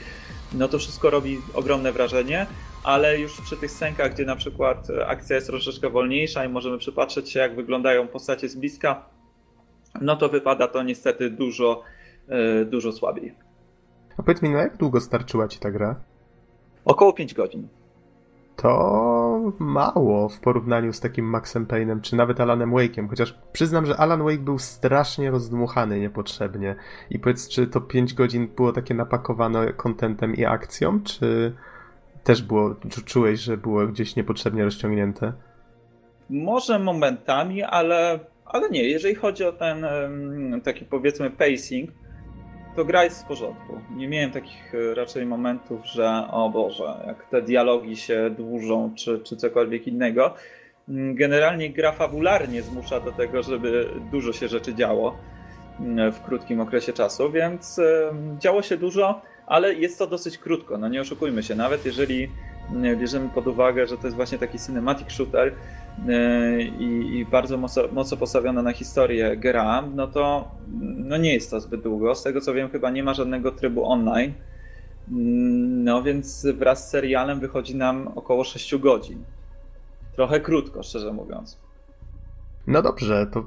no to wszystko robi ogromne wrażenie, ale już przy tych scenkach, gdzie na przykład akcja jest troszeczkę wolniejsza i możemy przypatrzeć się, jak wyglądają postacie z bliska, no to wypada to niestety dużo, dużo słabiej. A powiedz mi, no jak długo starczyła ci ta gra? Około pięć godzin. To mało w porównaniu z takim Maxem Payne'em, czy nawet Alanem Wake'iem, chociaż przyznam, że Alan Wake był strasznie rozdmuchany niepotrzebnie. I powiedz, czy to pięć godzin było takie napakowane kontentem i akcją, czy też było, czy czułeś, że było gdzieś niepotrzebnie rozciągnięte? Może momentami, ale, ale nie. Jeżeli chodzi o ten taki, powiedzmy, pacing, to gra jest w porządku. Nie miałem takich raczej momentów, że o Boże, jak te dialogi się dłużą, czy, czy cokolwiek innego. Generalnie gra fabularnie zmusza do tego, żeby dużo się rzeczy działo w krótkim okresie czasu, więc działo się dużo, ale jest to dosyć krótko, no nie oszukujmy się. Nawet jeżeli bierzemy pod uwagę, że to jest właśnie taki cinematic shooter i, i bardzo mocno, mocno postawiona na historię gra, no to no nie jest to zbyt długo. Z tego co wiem, chyba nie ma żadnego trybu online, no więc wraz z serialem wychodzi nam około sześć godzin. Trochę krótko, szczerze mówiąc. No dobrze, to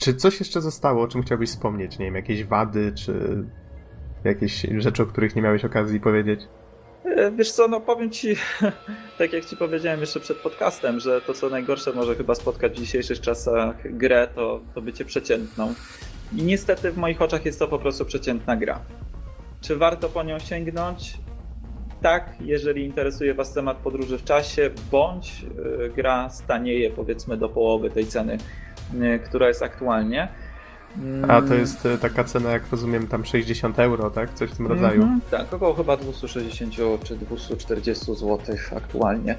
czy coś jeszcze zostało, o czym chciałbyś wspomnieć? Nie wiem, jakieś wady, czy jakieś rzeczy, o których nie miałeś okazji powiedzieć? Wiesz co, no powiem ci, tak jak ci powiedziałem jeszcze przed podcastem, że to co najgorsze może chyba spotkać w dzisiejszych czasach grę, to, to bycie przeciętną. I niestety w moich oczach jest to po prostu przeciętna gra. Czy warto po nią sięgnąć? Tak, jeżeli interesuje was temat podróży w czasie, bądź gra stanieje powiedzmy do połowy tej ceny, która jest aktualnie. A to jest taka cena, jak rozumiem, tam sześćdziesiąt euro, tak? Coś w tym rodzaju. Mm-hmm, tak, około chyba dwieście sześćdziesiąt czy dwieście czterdzieści złotych aktualnie.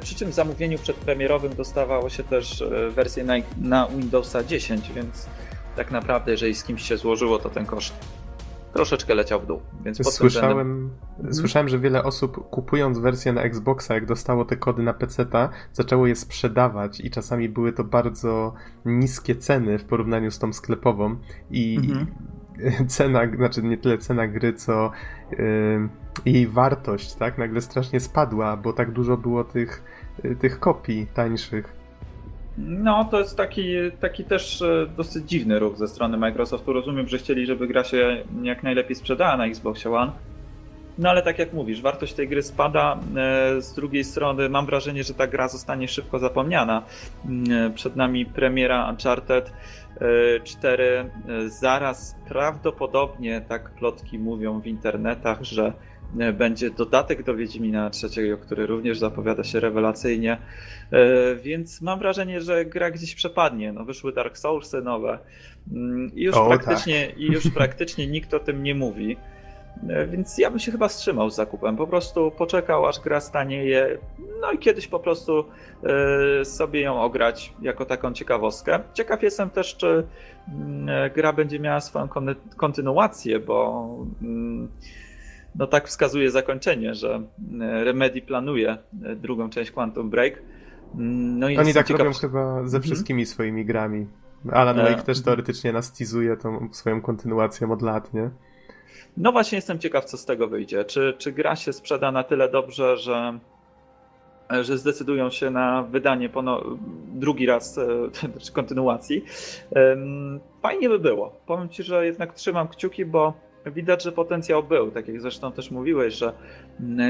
Przy czym w zamówieniu przedpremierowym dostawało się też wersję na, na Windowsa dziesięć, więc tak naprawdę, jeżeli z kimś się złożyło, to ten koszt troszeczkę leciał w dół. Więc słyszałem, ten... słyszałem, że wiele osób, kupując wersję na Xboxa, jak dostało te kody na peceta, zaczęło je sprzedawać i czasami były to bardzo niskie ceny w porównaniu z tą sklepową i mhm. cena, znaczy nie tyle cena gry, co yy, jej wartość, tak, nagle strasznie spadła, bo tak dużo było tych, tych kopii tańszych. No, to jest taki, taki też dosyć dziwny ruch ze strony Microsoftu. Rozumiem, że chcieli, żeby gra się jak najlepiej sprzedała na Xbox One. No ale tak jak mówisz, wartość tej gry spada. Z drugiej strony mam wrażenie, że ta gra zostanie szybko zapomniana. Przed nami premiera Uncharted cztery. Zaraz prawdopodobnie, tak plotki mówią w internetach, że będzie dodatek do Wiedźmina trzeciego, który również zapowiada się rewelacyjnie, więc mam wrażenie, że gra gdzieś przepadnie. No, wyszły Dark Soulsy nowe i już, o, praktycznie, tak. i już praktycznie nikt o tym nie mówi, więc ja bym się chyba wstrzymał z zakupem. Po prostu poczekał, aż gra stanieje, no i kiedyś po prostu sobie ją ograć jako taką ciekawostkę. Ciekaw jestem też, czy gra będzie miała swoją kontynuację, bo no tak wskazuje zakończenie, że Remedy planuje drugą część Quantum Break. No i oni tak ciekaw... robią chyba ze wszystkimi mm-hmm. swoimi grami. Alan Wake e... też teoretycznie nas teasuje tą swoją kontynuacją od lat, nie? No właśnie jestem ciekaw, co z tego wyjdzie. Czy, czy gra się sprzeda na tyle dobrze, że, że zdecydują się na wydanie pono- drugi raz kontynuacji. Fajnie by było. Powiem ci, że jednak trzymam kciuki, bo widać, że potencjał był, tak jak zresztą też mówiłeś, że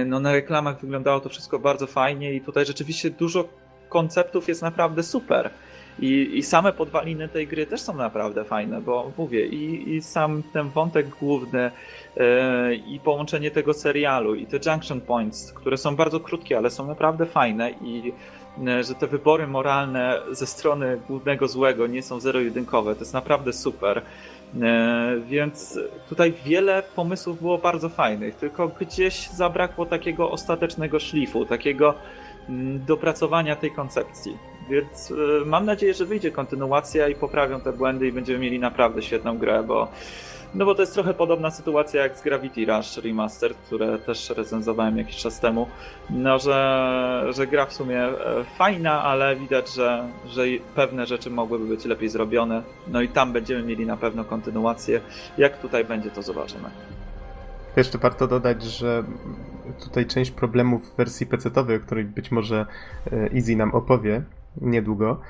no na reklamach wyglądało to wszystko bardzo fajnie i tutaj rzeczywiście dużo konceptów jest naprawdę super. I, i same podwaliny tej gry też są naprawdę fajne, bo mówię, i, i sam ten wątek główny yy, i połączenie tego serialu i te junction points, które są bardzo krótkie, ale są naprawdę fajne i yy, że te wybory moralne ze strony głównego złego nie są zero-jedynkowe, to jest naprawdę super. Więc tutaj wiele pomysłów było bardzo fajnych, tylko gdzieś zabrakło takiego ostatecznego szlifu, takiego dopracowania tej koncepcji. Więc mam nadzieję, że wyjdzie kontynuacja i poprawią te błędy i będziemy mieli naprawdę świetną grę, bo no bo to jest trochę podobna sytuacja jak z Gravity Rush Remastered, które też recenzowałem jakiś czas temu. No, że, że gra w sumie fajna, ale widać, że, że pewne rzeczy mogłyby być lepiej zrobione. No i tam będziemy mieli na pewno kontynuację. Jak tutaj będzie, to zobaczymy. Jeszcze warto dodać, że tutaj część problemów w wersji pecetowej, o której być może Easy nam opowie niedługo,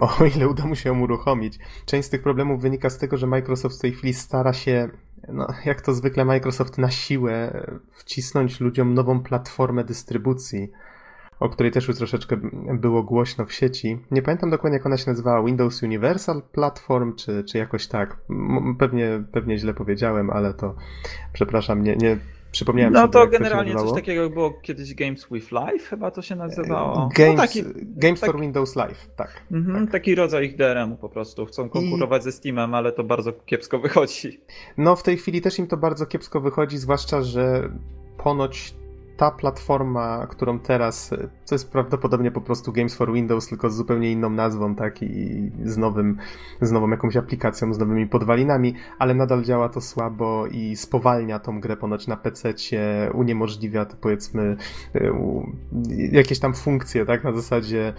o ile uda mu się ją uruchomić. Część z tych problemów wynika z tego, że Microsoft w tej chwili stara się, no, jak to zwykle Microsoft, na siłę wcisnąć ludziom nową platformę dystrybucji, o której też już troszeczkę było głośno w sieci. Nie pamiętam dokładnie, jak ona się nazywała, Windows Universal Platform, czy, czy jakoś tak. Pewnie, pewnie źle powiedziałem, ale to przepraszam, nie... nie... Przypomniałem no sobie, to generalnie to coś takiego było kiedyś Games with Life, chyba to się nazywało. Games, no taki, Games taki, for Windows Live, tak, mm-hmm, tak. Taki rodzaj ich D R M-u po prostu. Chcą konkurować I... ze Steamem, ale to bardzo kiepsko wychodzi. No w tej chwili też im to bardzo kiepsko wychodzi, zwłaszcza, że ponoć ta platforma, którą teraz, to jest prawdopodobnie po prostu Games for Windows, tylko z zupełnie inną nazwą, tak, i z nowym, z nową jakąś aplikacją, z nowymi podwalinami, ale nadal działa to słabo i spowalnia tą grę ponoć na pececie, uniemożliwia to, powiedzmy, jakieś tam funkcje, tak, na zasadzie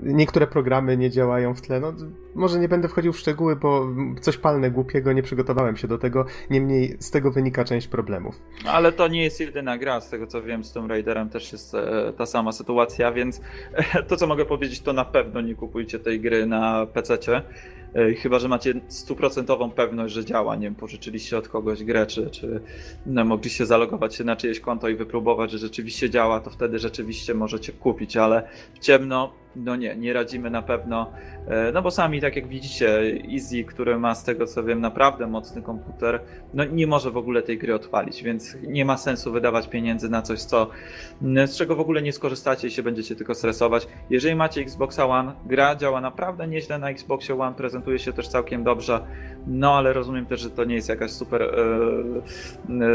niektóre programy nie działają w tle. No, może nie będę wchodził w szczegóły, bo coś palne głupiego, nie przygotowałem się do tego. Niemniej z tego wynika część problemów. Ale to nie jest jedyna gra. Z tego co wiem, z Tomb Raiderem też jest ta sama sytuacja, więc to co mogę powiedzieć, to na pewno nie kupujcie tej gry na pececie. Chyba że macie stuprocentową pewność, że działa. Nie wiem, pożyczyliście od kogoś grę, czy, czy no, mogliście zalogować się na czyjeś konto i wypróbować, że rzeczywiście działa, to wtedy rzeczywiście możecie kupić, ale w ciemno no nie, nie radzimy na pewno, no bo sami, tak jak widzicie, Easy, który ma z tego co wiem naprawdę mocny komputer, no nie może w ogóle tej gry odpalić, więc nie ma sensu wydawać pieniędzy na coś, co, z czego w ogóle nie skorzystacie i się będziecie tylko stresować. Jeżeli macie Xboxa One, gra działa naprawdę nieźle na Xboxie One, prezentuje się też całkiem dobrze, no ale rozumiem też, że to nie jest jakaś super,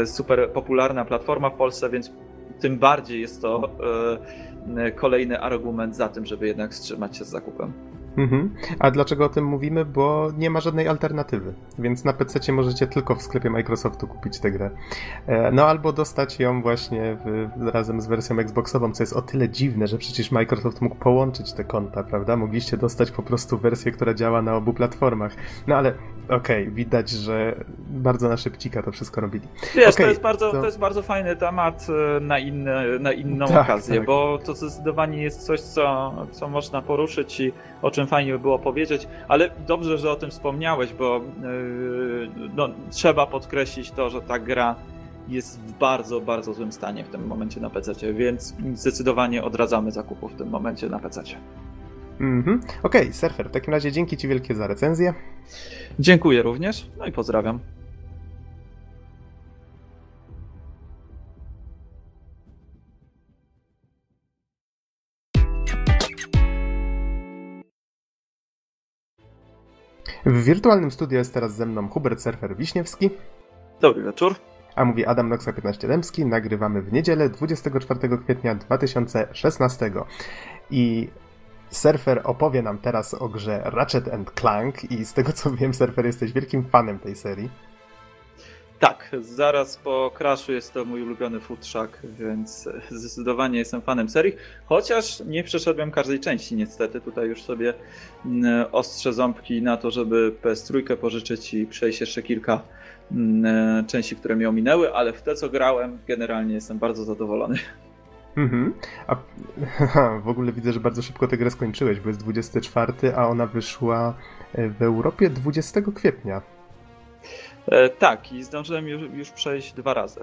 super popularna platforma w Polsce, więc tym bardziej jest to kolejny argument za tym, żeby jednak wstrzymać się z zakupem. Mhm. A dlaczego o tym mówimy? Bo nie ma żadnej alternatywy, więc na pececie możecie tylko w sklepie Microsoftu kupić tę grę. No albo dostać ją właśnie w, razem z wersją Xboxową, co jest o tyle dziwne, że przecież Microsoft mógł połączyć te konta, prawda? Mogliście dostać po prostu wersję, która działa na obu platformach. No ale okej, okay, widać, że bardzo na szybcika to wszystko robili. Wiesz, okay, to, jest bardzo, to... to jest bardzo fajny temat na, inny, na inną tak, okazję, tak. Bo to zdecydowanie jest coś, co, co można poruszyć i o czym fajnie by było powiedzieć, ale dobrze, że o tym wspomniałeś, bo yy, no, trzeba podkreślić to, że ta gra jest w bardzo, bardzo złym stanie w tym momencie na pececie, więc zdecydowanie odradzamy zakupu w tym momencie na pececie. Mhm. Okej, okay, Surfer, w takim razie dzięki Ci wielkie za recenzję. Dziękuję również, no i pozdrawiam. W wirtualnym studiu jest teraz ze mną Hubert Surfer Wiśniewski. Dobry wieczór. A mówi Adam Noxa piętnaście dębski. Nagrywamy w niedzielę dwudziestego czwartego kwietnia dwa tysiące szesnastego. I Surfer opowie nam teraz o grze Ratchet and Clank. I z tego co wiem, Surfer, jesteś wielkim fanem tej serii. Tak, zaraz po Crashu jest to mój ulubiony futrzak, więc zdecydowanie jestem fanem serii, chociaż nie przeszedłem każdej części niestety. Tutaj już sobie ostrze ząbki na to, żeby P S trzy pożyczyć i przejść jeszcze kilka części, które mnie ominęły, ale w te co grałem generalnie jestem bardzo zadowolony. Mhm. A w ogóle widzę, że bardzo szybko tę grę skończyłeś, bo jest dwudziesty czwarty, a ona wyszła w Europie dwudziestego kwietnia. E, tak, i zdążyłem już, już przejść dwa razy.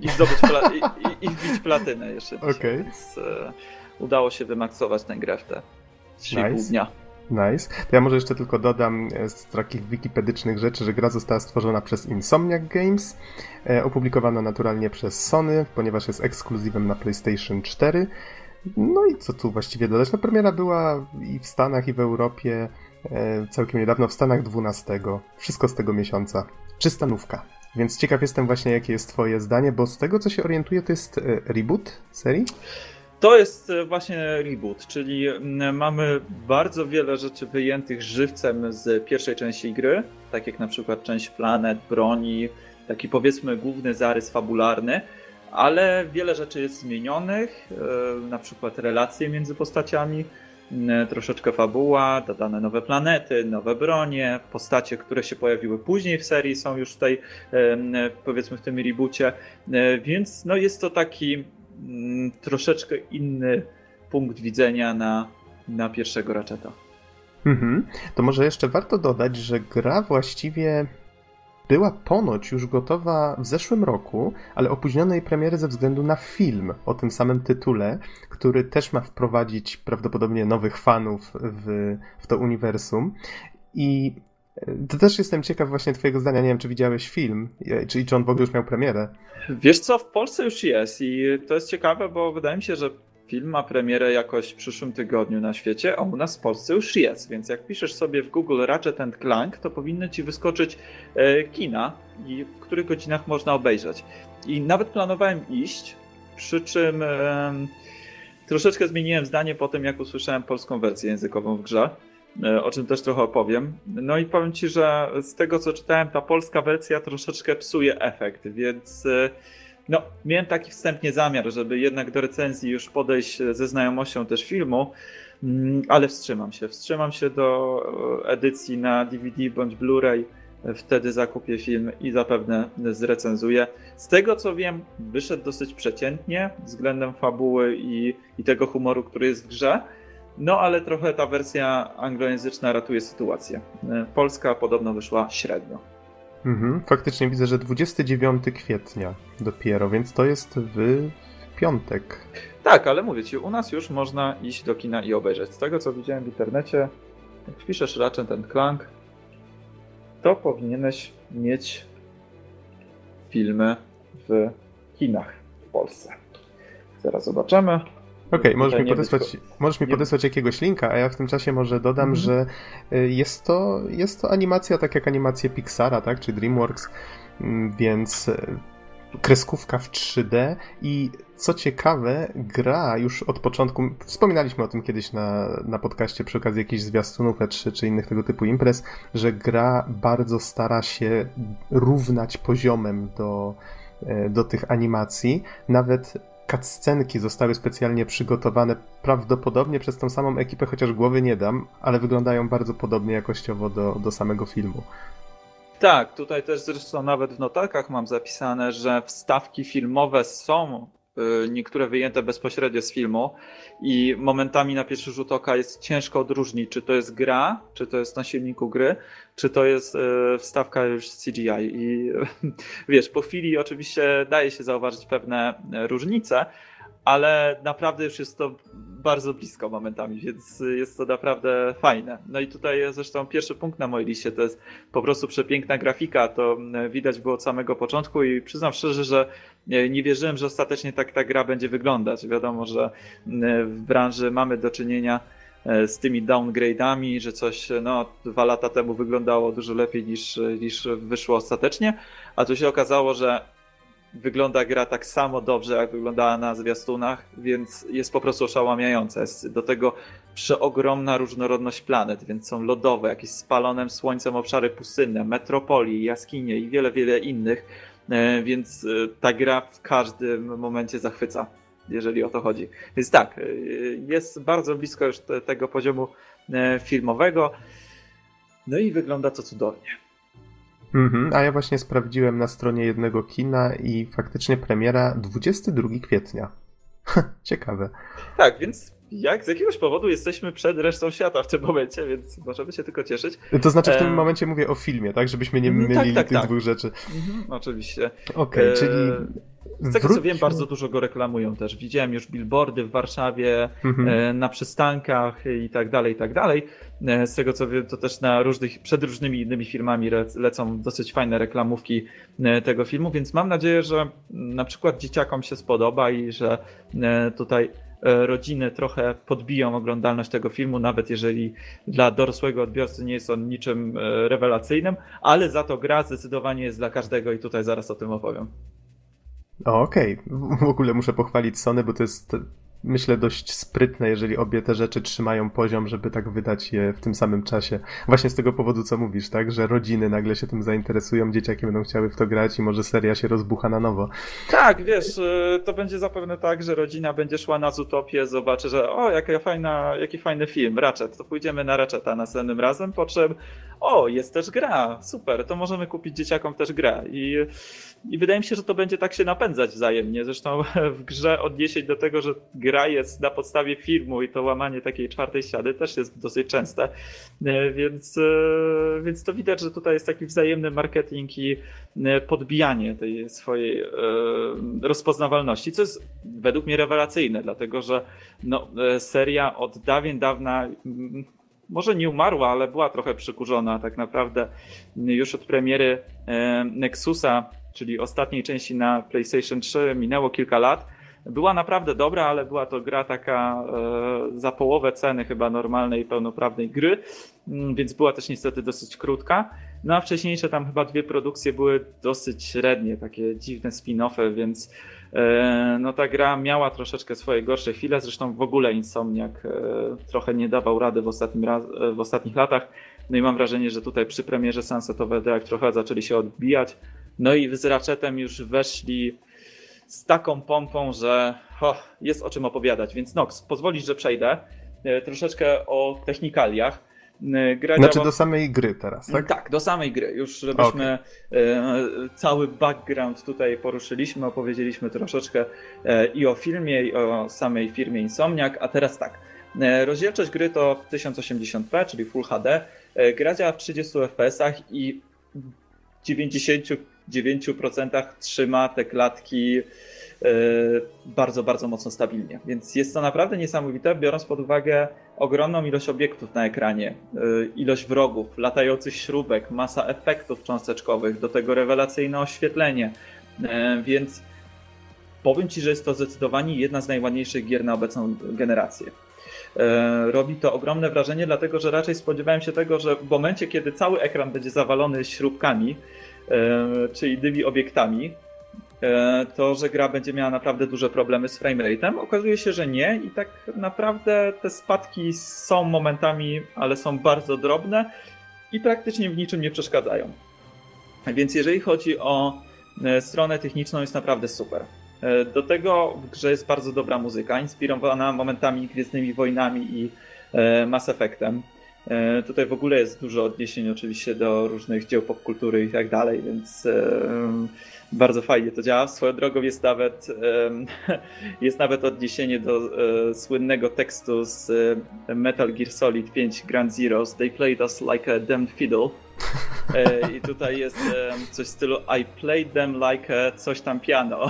I zdobyć pla- i, i, i wbić platynę jeszcze dzisiaj, okay. Więc e, udało się wymaksować tę grę w te trzy i pół dnia. Nice. To ja może jeszcze tylko dodam z takich wikipedycznych rzeczy, że gra została stworzona przez Insomniac Games, e, opublikowana naturalnie przez Sony, ponieważ jest ekskluzywem na PlayStation cztery. No i co tu właściwie dodać? No premiera była i w Stanach, i w Europie całkiem niedawno w Stanach dwunastego. Wszystko z tego miesiąca. Czy stanówka. Więc ciekaw jestem właśnie, jakie jest twoje zdanie, bo z tego, co się orientuję, to jest reboot serii? To jest właśnie reboot, czyli mamy bardzo wiele rzeczy wyjętych żywcem z pierwszej części gry, tak jak na przykład część planet, broni, taki powiedzmy główny zarys fabularny, ale wiele rzeczy jest zmienionych, na przykład relacje między postaciami, troszeczkę fabuła, dodane nowe planety, nowe bronie, postacie, które się pojawiły później w serii są już tutaj, powiedzmy w tym reboocie, więc no jest to taki troszeczkę inny punkt widzenia na, na pierwszego Ratcheta. Mhm. To może jeszcze warto dodać, że gra właściwie była ponoć już gotowa w zeszłym roku, ale opóźnionej premiery ze względu na film o tym samym tytule, który też ma wprowadzić prawdopodobnie nowych fanów w, w to uniwersum. I to też jestem ciekaw właśnie twojego zdania, nie wiem, czy widziałeś film, czy, czy on w ogóle już miał premierę. Wiesz co, w Polsce już jest i to jest ciekawe, bo wydaje mi się, że film ma premierę jakoś w przyszłym tygodniu na świecie, a u nas w Polsce już jest, więc jak piszesz sobie w Google Ratchet and Clank, to powinny ci wyskoczyć kina i w których godzinach można obejrzeć. I nawet planowałem iść, przy czym um, troszeczkę zmieniłem zdanie po tym, jak usłyszałem polską wersję językową w grze, o czym też trochę opowiem. No i powiem ci, że z tego, co czytałem, ta polska wersja troszeczkę psuje efekt, więc no, miałem taki wstępnie zamiar, żeby jednak do recenzji już podejść ze znajomością też filmu, ale wstrzymam się. Wstrzymam się do edycji na D V D bądź Blu-ray, wtedy zakupię film i zapewne zrecenzuję. Z tego, co wiem, wyszedł dosyć przeciętnie względem fabuły i, i tego humoru, który jest w grze. No ale trochę ta wersja anglojęzyczna ratuje sytuację. Polska podobno wyszła średnio. Mhm, faktycznie widzę, że dwudziestego dziewiątego kwietnia dopiero, więc to jest w piątek. Tak, ale mówię ci, u nas już można iść do kina i obejrzeć. Z tego, co widziałem w internecie, jak wpiszesz Ratchet and Clank, to powinieneś mieć filmy w kinach w Polsce. Zaraz zobaczymy. Okej, okay, możesz, możesz mi podesłać jakiegoś linka, a ja w tym czasie może dodam, mm-hmm. że jest to, jest to animacja, tak jak animacje Pixara, tak, czy DreamWorks, więc kreskówka w trzy D i co ciekawe, gra już od początku, wspominaliśmy o tym kiedyś na, na podcaście przy okazji jakichś zwiastunów E trzy czy innych tego typu imprez, że gra bardzo stara się równać poziomem do, do tych animacji, nawet cutscenki zostały specjalnie przygotowane prawdopodobnie przez tą samą ekipę, chociaż głowy nie dam, ale wyglądają bardzo podobnie jakościowo do, do samego filmu. Tak, tutaj też zresztą nawet w notatkach mam zapisane, że wstawki filmowe są niektóre wyjęte bezpośrednio z filmu i momentami na pierwszy rzut oka jest ciężko odróżnić, czy to jest gra, czy to jest na silniku gry, czy to jest wstawka już z C G I i wiesz, po chwili oczywiście daje się zauważyć pewne różnice, ale naprawdę już jest to bardzo blisko momentami, więc jest to naprawdę fajne. No i tutaj zresztą pierwszy punkt na mojej liście to jest po prostu przepiękna grafika, to widać było od samego początku i przyznam szczerze, że nie wierzyłem, że ostatecznie tak ta gra będzie wyglądać. Wiadomo, że w branży mamy do czynienia z tymi downgrade'ami, że coś no, dwa lata temu wyglądało dużo lepiej niż, niż wyszło ostatecznie, a tu się okazało, że wygląda gra tak samo dobrze, jak wyglądała na zwiastunach, więc jest po prostu oszałamiająca. Jest do tego przeogromna różnorodność planet, więc są lodowe, jakieś spalonym słońcem obszary pustynne, metropolii, jaskinie i wiele, wiele innych, więc ta gra w każdym momencie zachwyca, jeżeli o to chodzi. Więc tak, jest bardzo blisko już te, tego poziomu filmowego, no i wygląda to cudownie. Mm-hmm, a ja właśnie sprawdziłem na stronie jednego kina i faktycznie premiera dwudziestego drugiego kwietnia. Ciekawe. Tak, więc jak z jakiegoś powodu jesteśmy przed resztą świata w tym momencie, więc możemy się tylko cieszyć. To znaczy w tym e... momencie mówię o filmie, tak? Żebyśmy nie mylili tak, tak, tych tak. dwóch rzeczy. Mhm, oczywiście. Okej, okay, czyli... Z tego co wiem, bardzo dużo go reklamują też. Widziałem już billboardy w Warszawie, mhm. na przystankach i tak dalej, i tak dalej. Z tego co wiem, to też na różnych, przed różnymi innymi filmami lecą dosyć fajne reklamówki tego filmu, więc mam nadzieję, że na przykład dzieciakom się spodoba i że tutaj rodziny trochę podbiją oglądalność tego filmu, nawet jeżeli dla dorosłego odbiorcy nie jest on niczym rewelacyjnym, ale za to gra zdecydowanie jest dla każdego i tutaj zaraz o tym opowiem. Okej, okay. W ogóle muszę pochwalić Sony, bo to jest, myślę, dość sprytne, jeżeli obie te rzeczy trzymają poziom, żeby tak wydać je w tym samym czasie. Właśnie z tego powodu, co mówisz, tak? Że rodziny nagle się tym zainteresują, dzieciaki będą chciały w to grać i może seria się rozbucha na nowo. Tak, wiesz, to będzie zapewne tak, że rodzina będzie szła na Zootopię, zobaczy, że o, jaka fajna, jaki fajny film, Ratchet, to pójdziemy na Ratcheta następnym razem, po czym o, jest też gra, super, to możemy kupić dzieciakom też grę. I, i wydaje mi się, że to będzie tak się napędzać wzajemnie. Zresztą w grze odniesień do tego, że gra jest na podstawie filmu i to łamanie takiej czwartej ściany też jest dosyć częste, więc, więc to widać, że tutaj jest taki wzajemny marketing i podbijanie tej swojej rozpoznawalności, co jest według mnie rewelacyjne, dlatego że no, seria od dawien dawna może nie umarła, ale była trochę przykurzona tak naprawdę już od premiery Nexusa, czyli ostatniej części na PlayStation trzy, minęło kilka lat. Była naprawdę dobra, ale była to gra taka e, za połowę ceny chyba normalnej, pełnoprawnej gry, więc była też niestety dosyć krótka. No a wcześniejsze tam chyba dwie produkcje były dosyć średnie, takie dziwne spin-offy, więc e, no ta gra miała troszeczkę swoje gorsze chwile. Zresztą w ogóle Insomniac e, trochę nie dawał rady w, ostatnim raz, e, w ostatnich latach. No i mam wrażenie, że tutaj przy premierze Sunsetowe Deck trochę zaczęli się odbijać. No i z Ratchetem już weszli z taką pompą, że oh, jest o czym opowiadać. Więc Nox, pozwolisz, że przejdę troszeczkę o technikaliach. Gra znaczy działa... do samej gry teraz, tak? Tak, do samej gry. Już żebyśmy okay. cały background tutaj poruszyliśmy, opowiedzieliśmy troszeczkę i o filmie, i o samej firmie Insomniac. A teraz tak, rozdzielczość gry to tysiąc osiemdziesiąt p, czyli Full H D. Gra działa w trzydziestu ef pe esach i dziewięćdziesiąt procent trzyma te klatki bardzo, bardzo mocno stabilnie. Więc jest to naprawdę niesamowite, biorąc pod uwagę ogromną ilość obiektów na ekranie, ilość wrogów, latających śrubek, masa efektów cząsteczkowych, do tego rewelacyjne oświetlenie. Więc powiem Ci, że jest to zdecydowanie jedna z najładniejszych gier na obecną generację. Robi to ogromne wrażenie, dlatego że raczej spodziewałem się tego, że w momencie, kiedy cały ekran będzie zawalony śrubkami, czy innymi obiektami, to że gra będzie miała naprawdę duże problemy z framerate'em. Okazuje się, że nie i tak naprawdę te spadki są momentami, ale są bardzo drobne i praktycznie w niczym nie przeszkadzają. Więc jeżeli chodzi o stronę techniczną, jest naprawdę super. Do tego w grze jest bardzo dobra muzyka, inspirowana momentami Gwiezdnymi Wojnami i Mass Effectem. Tutaj w ogóle jest dużo odniesień oczywiście do różnych dzieł popkultury i tak dalej, więc bardzo fajnie to działa. Swoją drogą jest nawet, jest nawet odniesienie do słynnego tekstu z Metal Gear Solid pięć Ground Zeroes. They played us like a damned fiddle. I tutaj jest coś w stylu I played them like coś tam piano.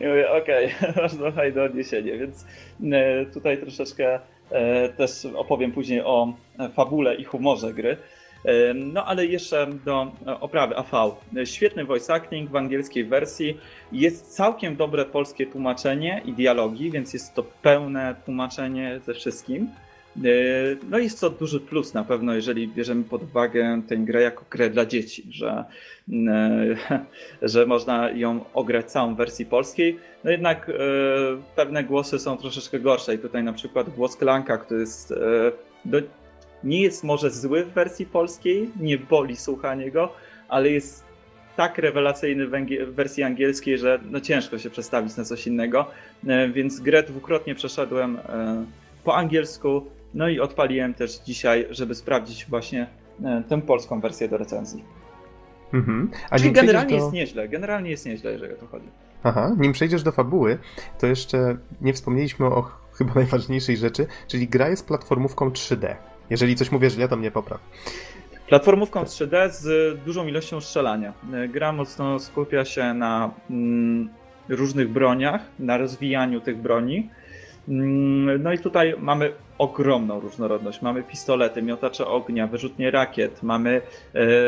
I mówię, okej, okay, bardzo fajne odniesienie, więc tutaj troszeczkę też opowiem później o fabule i humorze gry. No ale jeszcze do oprawy A V. Świetny voice acting w angielskiej wersji. Jest całkiem dobre polskie tłumaczenie i dialogi, więc jest to pełne tłumaczenie ze wszystkim. No jest to duży plus na pewno, jeżeli bierzemy pod uwagę tę grę jako grę dla dzieci, że, że można ją ograć całą w wersji polskiej. No jednak pewne głosy są troszeczkę gorsze i tutaj na przykład głos Clanka, który jest, nie jest może zły w wersji polskiej, nie boli słuchanie go, ale jest tak rewelacyjny w wersji angielskiej, że no ciężko się przestawić na coś innego, więc grę dwukrotnie przeszedłem po angielsku. No i odpaliłem też dzisiaj, żeby sprawdzić właśnie tę polską wersję do recenzji. Mm-hmm. A czyli generalnie do... jest nieźle, generalnie jest nieźle, jeżeli o to chodzi. Aha, nim przejdziesz do fabuły, to jeszcze nie wspomnieliśmy o chyba najważniejszej rzeczy, czyli gra jest platformówką trzy D. Jeżeli coś mówię źle, to mnie popraw. Platformówką trzy D z dużą ilością strzelania. Gra mocno skupia się na mm, różnych broniach, na rozwijaniu tych broni. No i tutaj mamy ogromną różnorodność. Mamy pistolety, miotacze ognia, wyrzutnie rakiet, mamy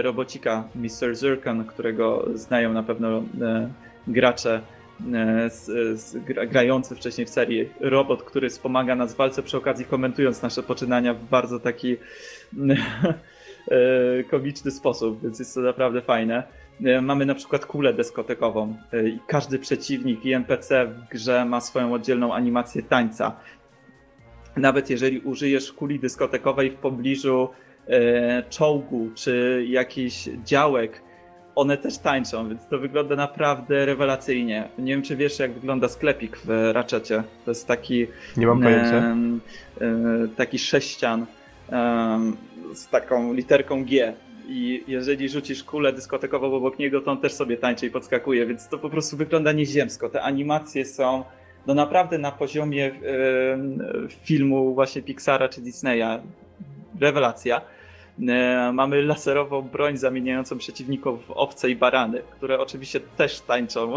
robocika mister Zircon, którego znają na pewno gracze z, z, grający wcześniej w serii robot, który wspomaga nas w walce, przy okazji komentując nasze poczynania w bardzo taki komiczny sposób, więc jest to naprawdę fajne. Mamy na przykład kulę dyskotekową i każdy przeciwnik i N P C w grze ma swoją oddzielną animację tańca. Nawet jeżeli użyjesz kuli dyskotekowej w pobliżu czołgu czy jakichś działek, one też tańczą, więc to wygląda naprawdę rewelacyjnie. Nie wiem, czy wiesz, jak wygląda sklepik w Ratchetie. To jest taki... Nie mam pojęcia. E, e, taki sześcian e, z taką literką G. I jeżeli rzucisz kulę dyskotekową obok niego, to on też sobie tańczy i podskakuje, więc to po prostu wygląda nieziemsko. Te animacje są no naprawdę na poziomie e, filmu właśnie Pixara czy Disneya. Rewelacja. Mamy laserową broń zamieniającą przeciwników w owce i barany, które oczywiście też tańczą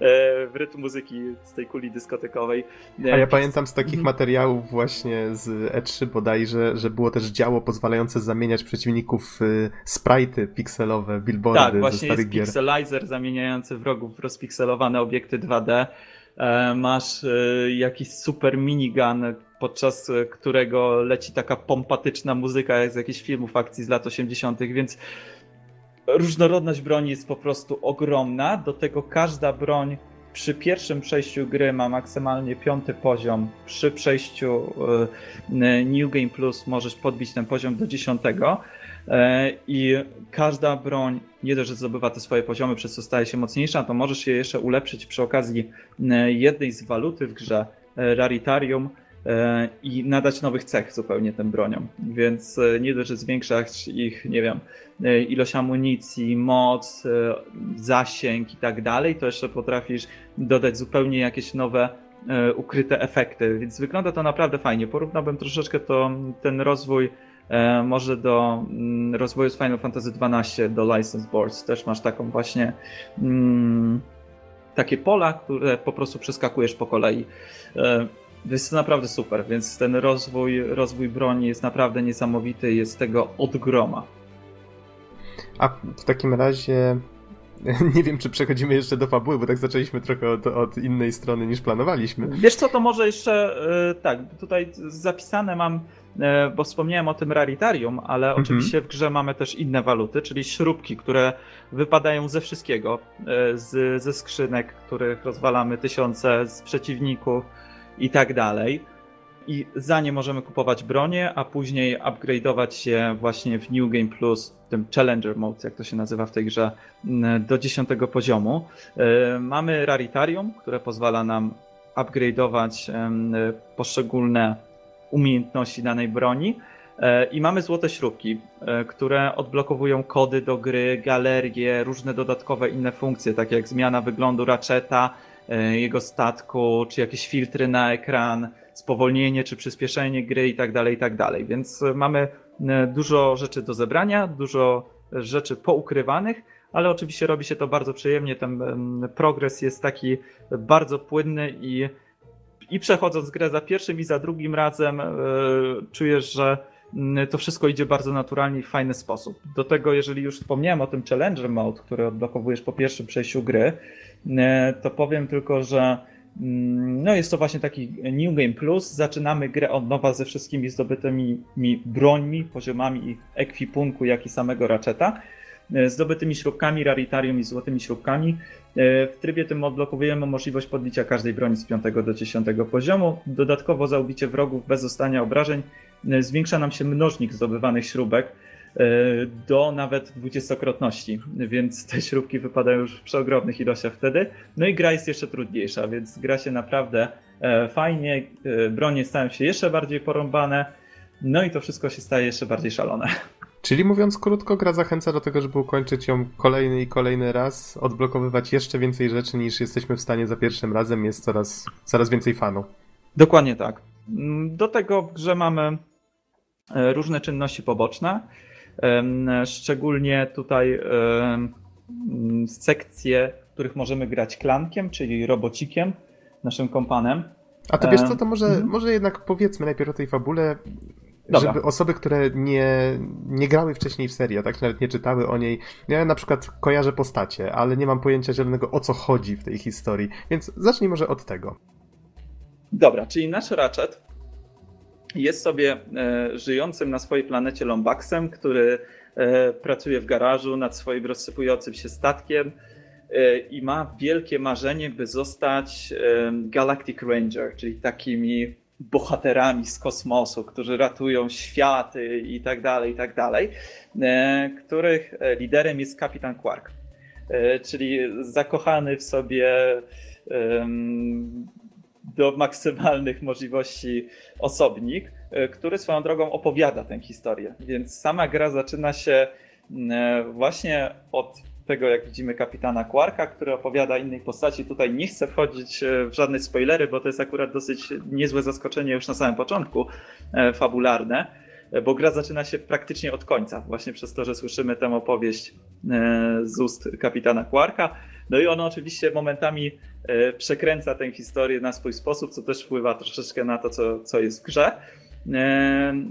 w rytm muzyki z tej kuli dyskotekowej. A ja pamiętam z takich materiałów właśnie z E trzy bodajże, że było też działo pozwalające zamieniać przeciwników w sprite'y pikselowe, billboardy tak, ze starych gier. Tak, właśnie jest pixelizer zamieniający wrogów w rozpikselowane obiekty dwa D. Masz jakiś super minigun, podczas którego leci taka pompatyczna muzyka jak z jakichś filmów akcji z lat osiemdziesiątych, więc różnorodność broni jest po prostu ogromna. Do tego każda broń przy pierwszym przejściu gry ma maksymalnie piąty poziom. Przy przejściu New Game Plus możesz podbić ten poziom do dziesiątego. I każda broń nie dość, że zdobywa te swoje poziomy, przez co staje się mocniejsza, to możesz je jeszcze ulepszyć przy okazji jednej z waluty w grze, Raritarium, i nadać nowych cech zupełnie tym broniom. Więc nie dość, że zwiększać ich, nie wiem, ilość amunicji, moc, zasięg i tak dalej, to jeszcze potrafisz dodać zupełnie jakieś nowe ukryte efekty. Więc wygląda to naprawdę fajnie. Porównałbym troszeczkę to, ten rozwój może do rozwoju z Final Fantasy dwanaście, do License Boards. Też masz taką właśnie mm, takie pola, które po prostu przeskakujesz po kolei. Jest to naprawdę super, więc ten rozwój, rozwój broni jest naprawdę niesamowity, jest tego od groma. A w takim razie nie wiem, czy przechodzimy jeszcze do fabuły, bo tak zaczęliśmy trochę od, od innej strony niż planowaliśmy. Wiesz co, to może jeszcze tak, tutaj zapisane mam, bo wspomniałem o tym raritarium, ale mhm. oczywiście w grze mamy też inne waluty, czyli śrubki, które wypadają ze wszystkiego, z, ze skrzynek, których rozwalamy tysiące, z przeciwników i tak dalej. I za nie możemy kupować bronię, a później upgrade'ować się właśnie w New Game Plus, w tym Challenger Mode, jak to się nazywa w tej grze, do dziesiątego poziomu. Mamy raritarium, które pozwala nam upgrade'ować poszczególne umiejętności danej broni i mamy złote śrubki, które odblokowują kody do gry, galerie, różne dodatkowe inne funkcje, takie jak zmiana wyglądu Ratcheta, jego statku, czy jakieś filtry na ekran, spowolnienie czy przyspieszenie gry i tak dalej, i tak dalej. Więc mamy dużo rzeczy do zebrania, dużo rzeczy poukrywanych, ale oczywiście robi się to bardzo przyjemnie. Ten progres jest taki bardzo płynny i, i przechodząc grę za pierwszym i za drugim razem yy, czujesz, że to wszystko idzie bardzo naturalnie i w fajny sposób. Do tego, jeżeli już wspomniałem o tym Challenger Mode, który odblokowujesz po pierwszym przejściu gry, to powiem tylko, że no jest to właśnie taki New Game Plus. Zaczynamy grę od nowa ze wszystkimi zdobytymi brońmi, poziomami i ekwipunku, jak i samego Ratcheta, zdobytymi śrubkami, raritarium i złotymi śrubkami. W trybie tym odblokowujemy możliwość podbicia każdej broni z piątego do dziesiątego poziomu. Dodatkowo za ubicie wrogów bez zostania obrażeń zwiększa nam się mnożnik zdobywanych śrubek do nawet dwudziestokrotności, więc te śrubki wypadają już w przeogromnych ilościach wtedy. No i gra jest jeszcze trudniejsza, więc gra się naprawdę fajnie, bronie stają się jeszcze bardziej porąbane, no i to wszystko się staje jeszcze bardziej szalone. Czyli mówiąc krótko, gra zachęca do tego, żeby ukończyć ją kolejny i kolejny raz, odblokowywać jeszcze więcej rzeczy niż jesteśmy w stanie za pierwszym razem, jest coraz, coraz więcej fanu. Dokładnie tak. Do tego w grze mamy różne czynności poboczne, szczególnie tutaj sekcje, w których możemy grać Clankiem, czyli robocikiem, naszym kompanem. A to wiesz co, to może, może jednak powiedzmy najpierw o tej fabule. Dobra. Żeby osoby, które nie, nie grały wcześniej w serię, tak, nawet nie czytały o niej. Ja na przykład kojarzę postacie, ale nie mam pojęcia zielonego, o co chodzi w tej historii, więc zacznij może od tego. Dobra, czyli nasz Ratchet jest sobie e, żyjącym na swojej planecie lombaksem, który e, pracuje w garażu nad swoim rozsypującym się statkiem e, i ma wielkie marzenie, by zostać e, Galactic Ranger, czyli takimi bohaterami z kosmosu, którzy ratują światy i tak dalej, i tak dalej, e, których liderem jest Kapitan Qwark, e, czyli zakochany w sobie e, do maksymalnych możliwości osobnik, który swoją drogą opowiada tę historię. Więc sama gra zaczyna się właśnie od tego, jak widzimy Kapitana Qwarka, który opowiada innej postaci. Tutaj nie chcę wchodzić w żadne spoilery, bo to jest akurat dosyć niezłe zaskoczenie już na samym początku fabularne, bo gra zaczyna się praktycznie od końca, właśnie przez to, że słyszymy tę opowieść z ust Kapitana Qwarka. No i on oczywiście momentami przekręca tę historię na swój sposób, co też wpływa troszeczkę na to, co, co jest w grze.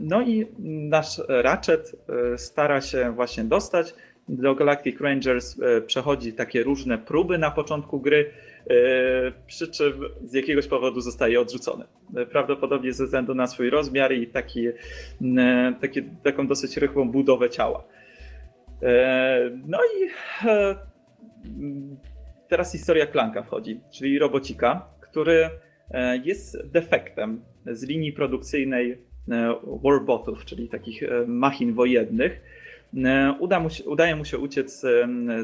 No i nasz Ratchet stara się właśnie dostać do Galactic Rangers, przechodzi takie różne próby na początku gry, przy czym z jakiegoś powodu zostaje odrzucony. Prawdopodobnie ze względu na swój rozmiar i taki, taki, taką dosyć rychłą budowę ciała. No i teraz historia Clanka wchodzi, czyli robocika, który jest defektem z linii produkcyjnej warbotów, czyli takich machin wojennych. Uda mu się, udaje mu się uciec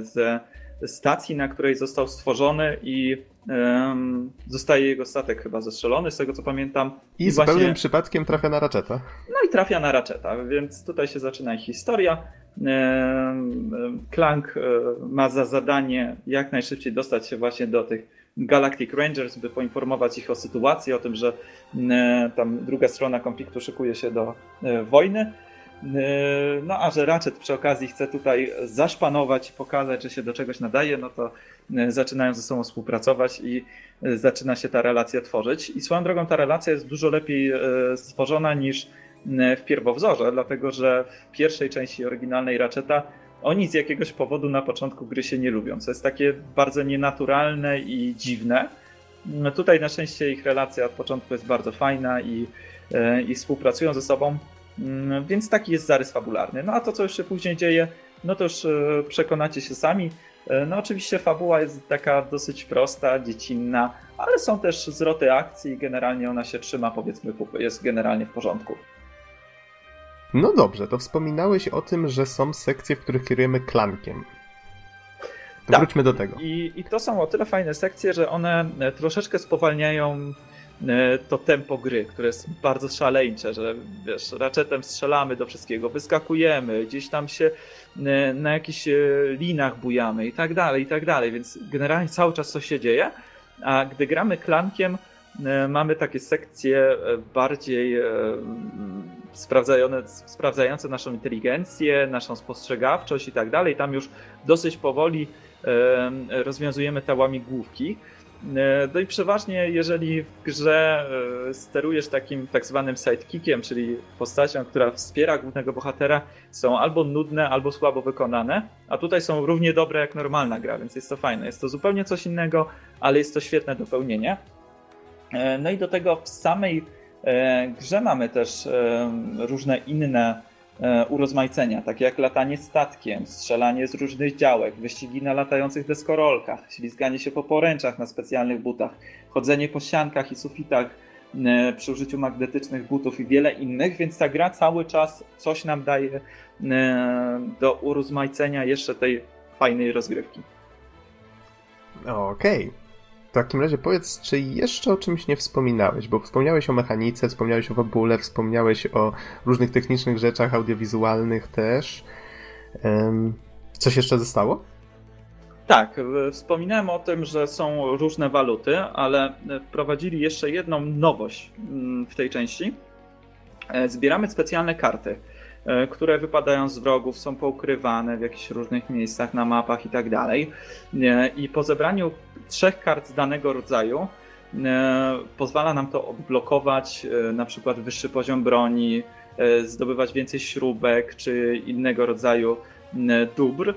ze stacji, na której został stworzony i um, zostaje jego statek chyba zestrzelony, z tego co pamiętam. I, I z właśnie... pełnym przypadkiem trafia na Ratcheta. No i trafia na Ratcheta, więc tutaj się zaczyna ich historia. Clank ma za zadanie jak najszybciej dostać się właśnie do tych Galactic Rangers, by poinformować ich o sytuacji, o tym, że tam druga strona konfliktu szykuje się do wojny. No a że Ratchet przy okazji chce tutaj zaszpanować i pokazać, że się do czegoś nadaje, no to zaczynają ze sobą współpracować i zaczyna się ta relacja tworzyć. I swoją drogą ta relacja jest dużo lepiej stworzona niż w pierwowzorze, dlatego że w pierwszej części oryginalnej Ratcheta oni z jakiegoś powodu na początku gry się nie lubią, co jest takie bardzo nienaturalne i dziwne. No tutaj na szczęście ich relacja od początku jest bardzo fajna i, i współpracują ze sobą, więc taki jest zarys fabularny. No a to, co już się później dzieje, no to już przekonacie się sami. No oczywiście fabuła jest taka dosyć prosta, dziecinna, ale są też zwroty akcji i generalnie ona się trzyma, powiedzmy, jest generalnie w porządku. No dobrze, to wspominałeś o tym, że są sekcje, w których kierujemy Clankiem. To tak, wróćmy do tego. I, I to są o tyle fajne sekcje, że one troszeczkę spowalniają to tempo gry, które jest bardzo szaleńcze, że wiesz, Ratchetem strzelamy do wszystkiego, wyskakujemy, gdzieś tam się na jakichś linach bujamy i tak dalej, i tak dalej, więc generalnie cały czas coś się dzieje, a gdy gramy Clankiem, mamy takie sekcje bardziej sprawdzające naszą inteligencję, naszą spostrzegawczość i tak dalej. Tam już dosyć powoli rozwiązujemy te łamigłówki. No i przeważnie, jeżeli w grze sterujesz takim tak zwanym sidekickiem, czyli postacią, która wspiera głównego bohatera, są albo nudne, albo słabo wykonane, a tutaj są równie dobre jak normalna gra, więc jest to fajne. Jest to zupełnie coś innego, ale jest to świetne dopełnienie. No i do tego w samej grze mamy też różne inne urozmaicenia, takie jak latanie statkiem, strzelanie z różnych działek, wyścigi na latających deskorolkach, ślizganie się po poręczach na specjalnych butach, chodzenie po ściankach i sufitach przy użyciu magnetycznych butów i wiele innych, więc ta gra cały czas coś nam daje do urozmaicenia jeszcze tej fajnej rozgrywki. Okej. Okay. W takim razie powiedz, czy jeszcze o czymś nie wspominałeś, bo wspomniałeś o mechanice, wspomniałeś o fabule, wspomniałeś o różnych technicznych rzeczach, audiowizualnych też. Coś jeszcze zostało? Tak, wspominałem o tym, że są różne waluty, ale wprowadzili jeszcze jedną nowość w tej części. Zbieramy specjalne karty, które wypadają z wrogów, są poukrywane w jakichś różnych miejscach na mapach i tak dalej. I po zebraniu trzech kart z danego rodzaju pozwala nam to odblokować na przykład wyższy poziom broni, zdobywać więcej śrubek czy innego rodzaju dóbr.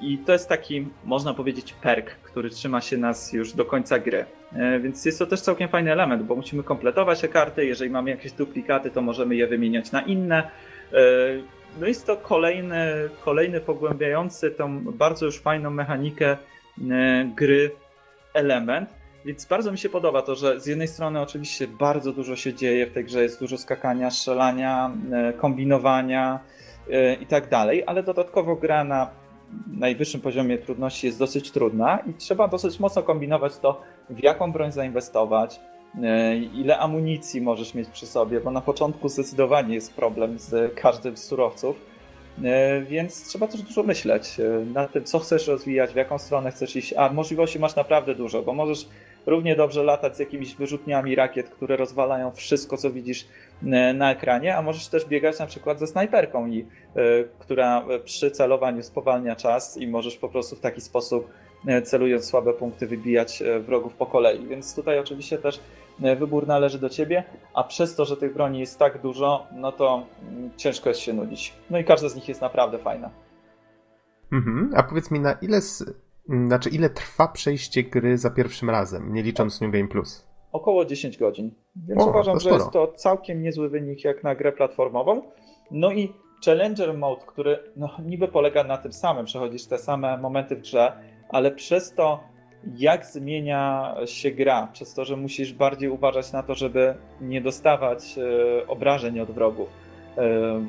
I to jest taki, można powiedzieć, perk, który trzyma się nas już do końca gry. Więc jest to też całkiem fajny element, bo musimy kompletować te karty. Jeżeli mamy jakieś duplikaty, to możemy je wymieniać na inne. No jest to kolejny, kolejny pogłębiający tą bardzo już fajną mechanikę gry element. Więc bardzo mi się podoba to, że z jednej strony oczywiście bardzo dużo się dzieje w tej grze, jest dużo skakania, strzelania, kombinowania i tak dalej, ale dodatkowo gra na najwyższym poziomie trudności jest dosyć trudna i trzeba dosyć mocno kombinować to, w jaką broń zainwestować, ile amunicji możesz mieć przy sobie, bo na początku zdecydowanie jest problem z każdym z surowców, więc trzeba też dużo myśleć na tym, co chcesz rozwijać, w jaką stronę chcesz iść, a możliwości masz naprawdę dużo, bo możesz równie dobrze latać z jakimiś wyrzutniami rakiet, które rozwalają wszystko, co widzisz na ekranie, a możesz też biegać na przykład ze snajperką, i, y, która przy celowaniu spowalnia czas i możesz po prostu w taki sposób, celując słabe punkty, wybijać wrogów po kolei. Więc tutaj oczywiście też wybór należy do ciebie, a przez to, że tych broni jest tak dużo, no to ciężko jest się nudzić. No i każda z nich jest naprawdę fajna. Mhm. A powiedz mi, na ile... Znaczy, ile trwa przejście gry za pierwszym razem, nie licząc New Game Plus? Około dziesięć godzin. Więc o, uważam, że jest to całkiem niezły wynik jak na grę platformową. No i Challenger Mode, który no, niby polega na tym samym, przechodzisz te same momenty w grze, ale przez to, jak zmienia się gra, przez to, że musisz bardziej uważać na to, żeby nie dostawać e, obrażeń od wrogów,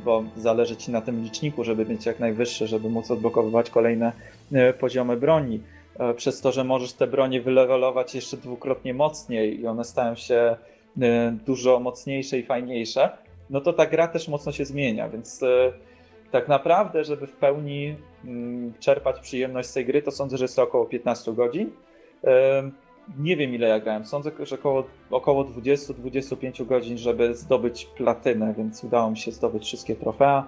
bo zależy ci na tym liczniku, żeby mieć jak najwyższy, żeby móc odblokowywać kolejne poziomy broni. Przez to, że możesz te bronie wylewelować jeszcze dwukrotnie mocniej i one stają się dużo mocniejsze i fajniejsze, no to ta gra też mocno się zmienia, więc tak naprawdę, żeby w pełni czerpać przyjemność z tej gry, to sądzę, że jest to około piętnaście godzin. Nie wiem, ile ja grałem. Sądzę, że około, około dwadzieścia do dwudziestu pięciu godzin, żeby zdobyć platynę, więc udało mi się zdobyć wszystkie trofea.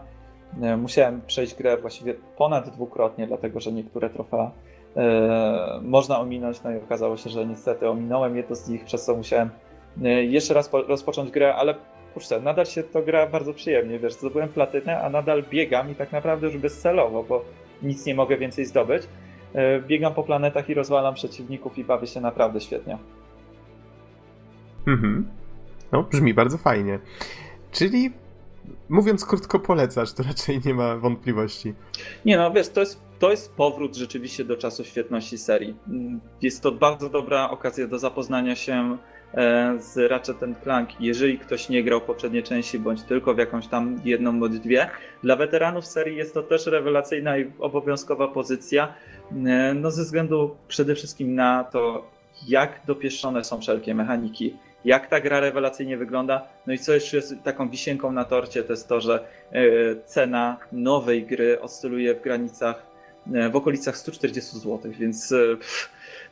Musiałem przejść grę właściwie ponad dwukrotnie, dlatego że niektóre trofea e, można ominąć, no i okazało się, że niestety ominąłem jedno z nich, przez co musiałem jeszcze raz po, rozpocząć grę, ale kurczę, nadal się to gra bardzo przyjemnie, wiesz, zdobyłem platynę, a nadal biegam i tak naprawdę już bezcelowo, bo nic nie mogę więcej zdobyć. Biegam po planetach i rozwalam przeciwników i bawię się naprawdę świetnie. Mhm. No, brzmi bardzo fajnie. Czyli, mówiąc krótko, polecasz, to raczej nie ma wątpliwości. Nie no, wiesz, to jest, to jest powrót rzeczywiście do czasu świetności serii. Jest to bardzo dobra okazja do zapoznania się z Ratchet and Clank, jeżeli ktoś nie grał w poprzedniej części, bądź tylko w jakąś tam jedną bądź dwie. Dla weteranów serii jest to też rewelacyjna i obowiązkowa pozycja, no ze względu przede wszystkim na to, jak dopieszczone są wszelkie mechaniki, jak ta gra rewelacyjnie wygląda, no i co jeszcze jest taką wisienką na torcie, to jest to, że cena nowej gry oscyluje w granicach, w okolicach sto czterdzieści złotych, więc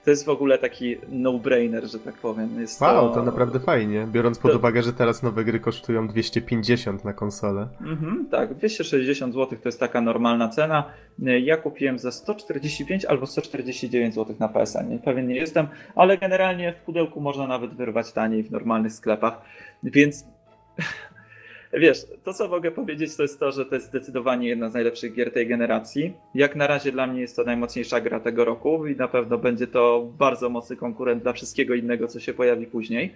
to jest w ogóle taki no-brainer, że tak powiem. Jest wow, to... to naprawdę fajnie, biorąc pod to... uwagę, że teraz nowe gry kosztują dwieście pięćdziesiąt na konsolę. Mhm, tak, dwieście sześćdziesiąt złotych to jest taka normalna cena. Ja kupiłem za sto czterdzieści pięć albo sto czterdzieści dziewięć złotych na P S N, pewien nie jestem, ale generalnie w pudełku można nawet wyrwać taniej w normalnych sklepach, więc... Wiesz, to co mogę powiedzieć, to jest to, że to jest zdecydowanie jedna z najlepszych gier tej generacji. Jak na razie dla mnie jest to najmocniejsza gra tego roku i na pewno będzie to bardzo mocny konkurent dla wszystkiego innego, co się pojawi później.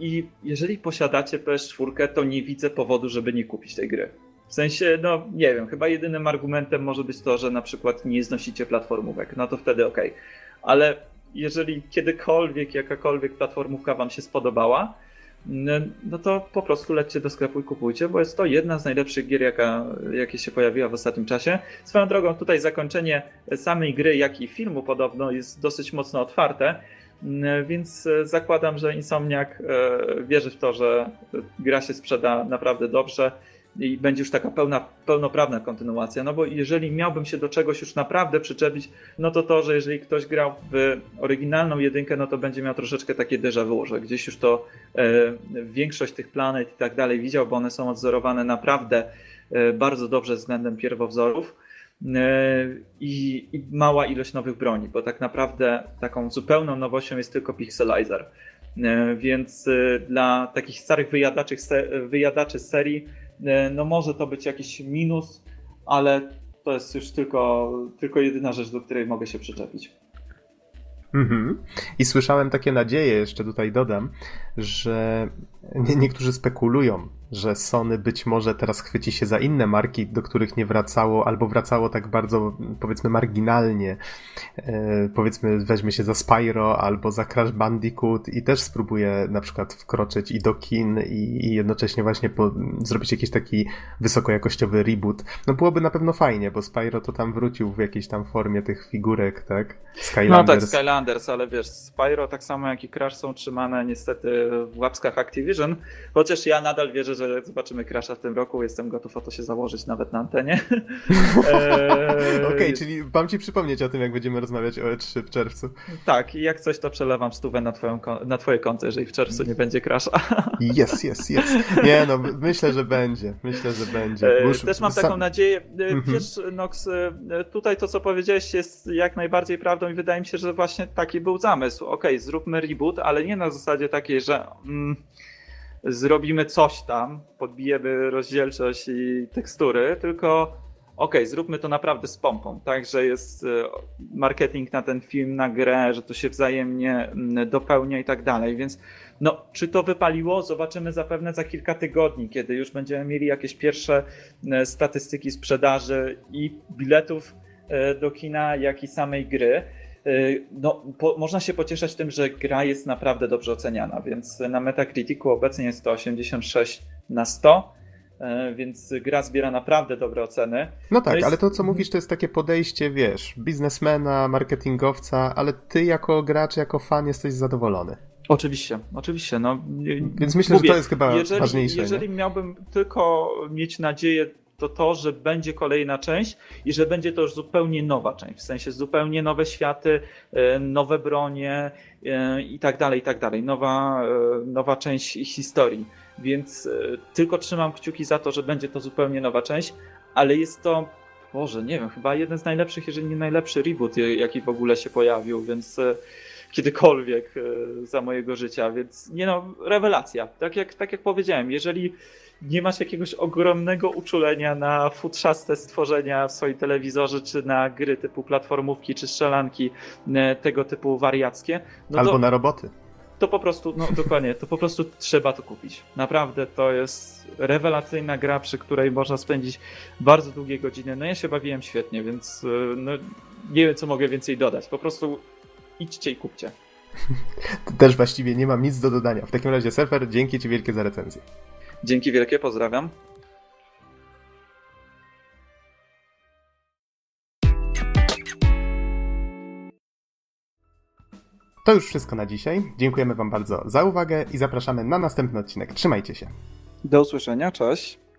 I jeżeli posiadacie P S cztery, to nie widzę powodu, żeby nie kupić tej gry. W sensie, no nie wiem, chyba jedynym argumentem może być to, że na przykład nie znosicie platformówek, no to wtedy okej. Okay. Ale jeżeli kiedykolwiek, jakakolwiek platformówka wam się spodobała, no to po prostu lećcie do sklepu i kupujcie, bo jest to jedna z najlepszych gier, jaka, jakie się pojawiła w ostatnim czasie. Swoją drogą tutaj zakończenie samej gry, jak i filmu podobno jest dosyć mocno otwarte, więc zakładam, że Insomniac wierzy w to, że gra się sprzeda naprawdę dobrze i będzie już taka pełna, pełnoprawna kontynuacja, no bo jeżeli miałbym się do czegoś już naprawdę przyczepić, no to to, że jeżeli ktoś grał w oryginalną jedynkę, no to będzie miał troszeczkę takie déjà vu, że gdzieś już to e, większość tych planet i tak dalej widział, bo one są odzorowane naprawdę e, bardzo dobrze względem pierwowzorów e, i, i mała ilość nowych broni, bo tak naprawdę taką zupełną nowością jest tylko pixelizer. Więc dla takich starych wyjadaczy, wyjadaczy serii no może to być jakiś minus, ale to jest już tylko, tylko jedyna rzecz, do której mogę się przyczepić. Mm-hmm. I słyszałem takie nadzieje, jeszcze tutaj dodam, że niektórzy spekulują, że Sony być może teraz chwyci się za inne marki, do których nie wracało, albo wracało tak bardzo, powiedzmy, marginalnie. E, powiedzmy, weźmie się za Spyro albo za Crash Bandicoot i też spróbuje na przykład wkroczyć i do kin i, i jednocześnie właśnie po, zrobić jakiś taki wysokojakościowy reboot. No byłoby na pewno fajnie, bo Spyro to tam wrócił w jakiejś tam formie tych figurek, tak? Skylanders. No tak, Skylanders, ale wiesz, Spyro tak samo jak i Crash są trzymane niestety w łapskach Activision, chociaż ja nadal wierzę, że zobaczymy Crasha w tym roku, jestem gotów o to się założyć nawet na antenie. eee... Okej, okay, czyli mam ci przypomnieć o tym, jak będziemy rozmawiać o E trzy w czerwcu. Tak, i jak coś, to przelewam stówę na, twoją, na twoje konto, jeżeli w czerwcu nie będzie Crasha. Yes, yes, yes. Nie no, myślę, że będzie. Myślę, że będzie. Już... Też mam taką nadzieję. Wiesz, Nox, tutaj to, co powiedziałeś, jest jak najbardziej prawdą i wydaje mi się, że właśnie taki był zamysł. Okej, okay, zróbmy reboot, ale nie na zasadzie takiej, że... Mm, zrobimy coś tam, podbijemy rozdzielczość i tekstury, tylko okej, okay, zróbmy to naprawdę z pompą, tak, że jest marketing na ten film, na grę, że to się wzajemnie dopełnia i tak dalej, więc no, czy to wypaliło? Zobaczymy zapewne za kilka tygodni, kiedy już będziemy mieli jakieś pierwsze statystyki sprzedaży i biletów do kina, jak i samej gry. No, po, można się pocieszać tym, że gra jest naprawdę dobrze oceniana, więc na Metacriticu obecnie jest to osiemdziesiąt sześć na sto, więc gra zbiera naprawdę dobre oceny. No tak, no i... ale to co mówisz to jest takie podejście, wiesz, biznesmena, marketingowca, ale ty jako gracz, jako fan jesteś zadowolony. Oczywiście, oczywiście. No, więc myślę, mówię, że to jest chyba jeżeli, ważniejsze. Jeżeli nie? miałbym tylko mieć nadzieję, to to, że będzie kolejna część i że będzie to już zupełnie nowa część, w sensie zupełnie nowe światy, nowe bronie i tak dalej, i tak dalej, nowa, nowa część ich historii, więc tylko trzymam kciuki za to, że będzie to zupełnie nowa część, ale jest to, Boże, nie wiem, chyba jeden z najlepszych, jeżeli nie najlepszy reboot, jaki w ogóle się pojawił, więc kiedykolwiek za mojego życia, więc nie no, rewelacja, tak jak, tak jak powiedziałem, jeżeli nie masz jakiegoś ogromnego uczulenia na futrzaste stworzenia w swoim telewizorze, czy na gry typu platformówki, czy strzelanki, tego typu wariackie. No albo to, na roboty. To po prostu, no dokładnie, to po prostu trzeba to kupić. Naprawdę to jest rewelacyjna gra, przy której można spędzić bardzo długie godziny. No ja się bawiłem świetnie, więc no, nie wiem, co mogę więcej dodać. Po prostu idźcie i kupcie. Też właściwie nie mam nic do dodania. W takim razie, Surfer, dzięki ci wielkie za recenzję. Dzięki wielkie, pozdrawiam. To już wszystko na dzisiaj. Dziękujemy wam bardzo za uwagę i zapraszamy na następny odcinek. Trzymajcie się. Do usłyszenia, cześć.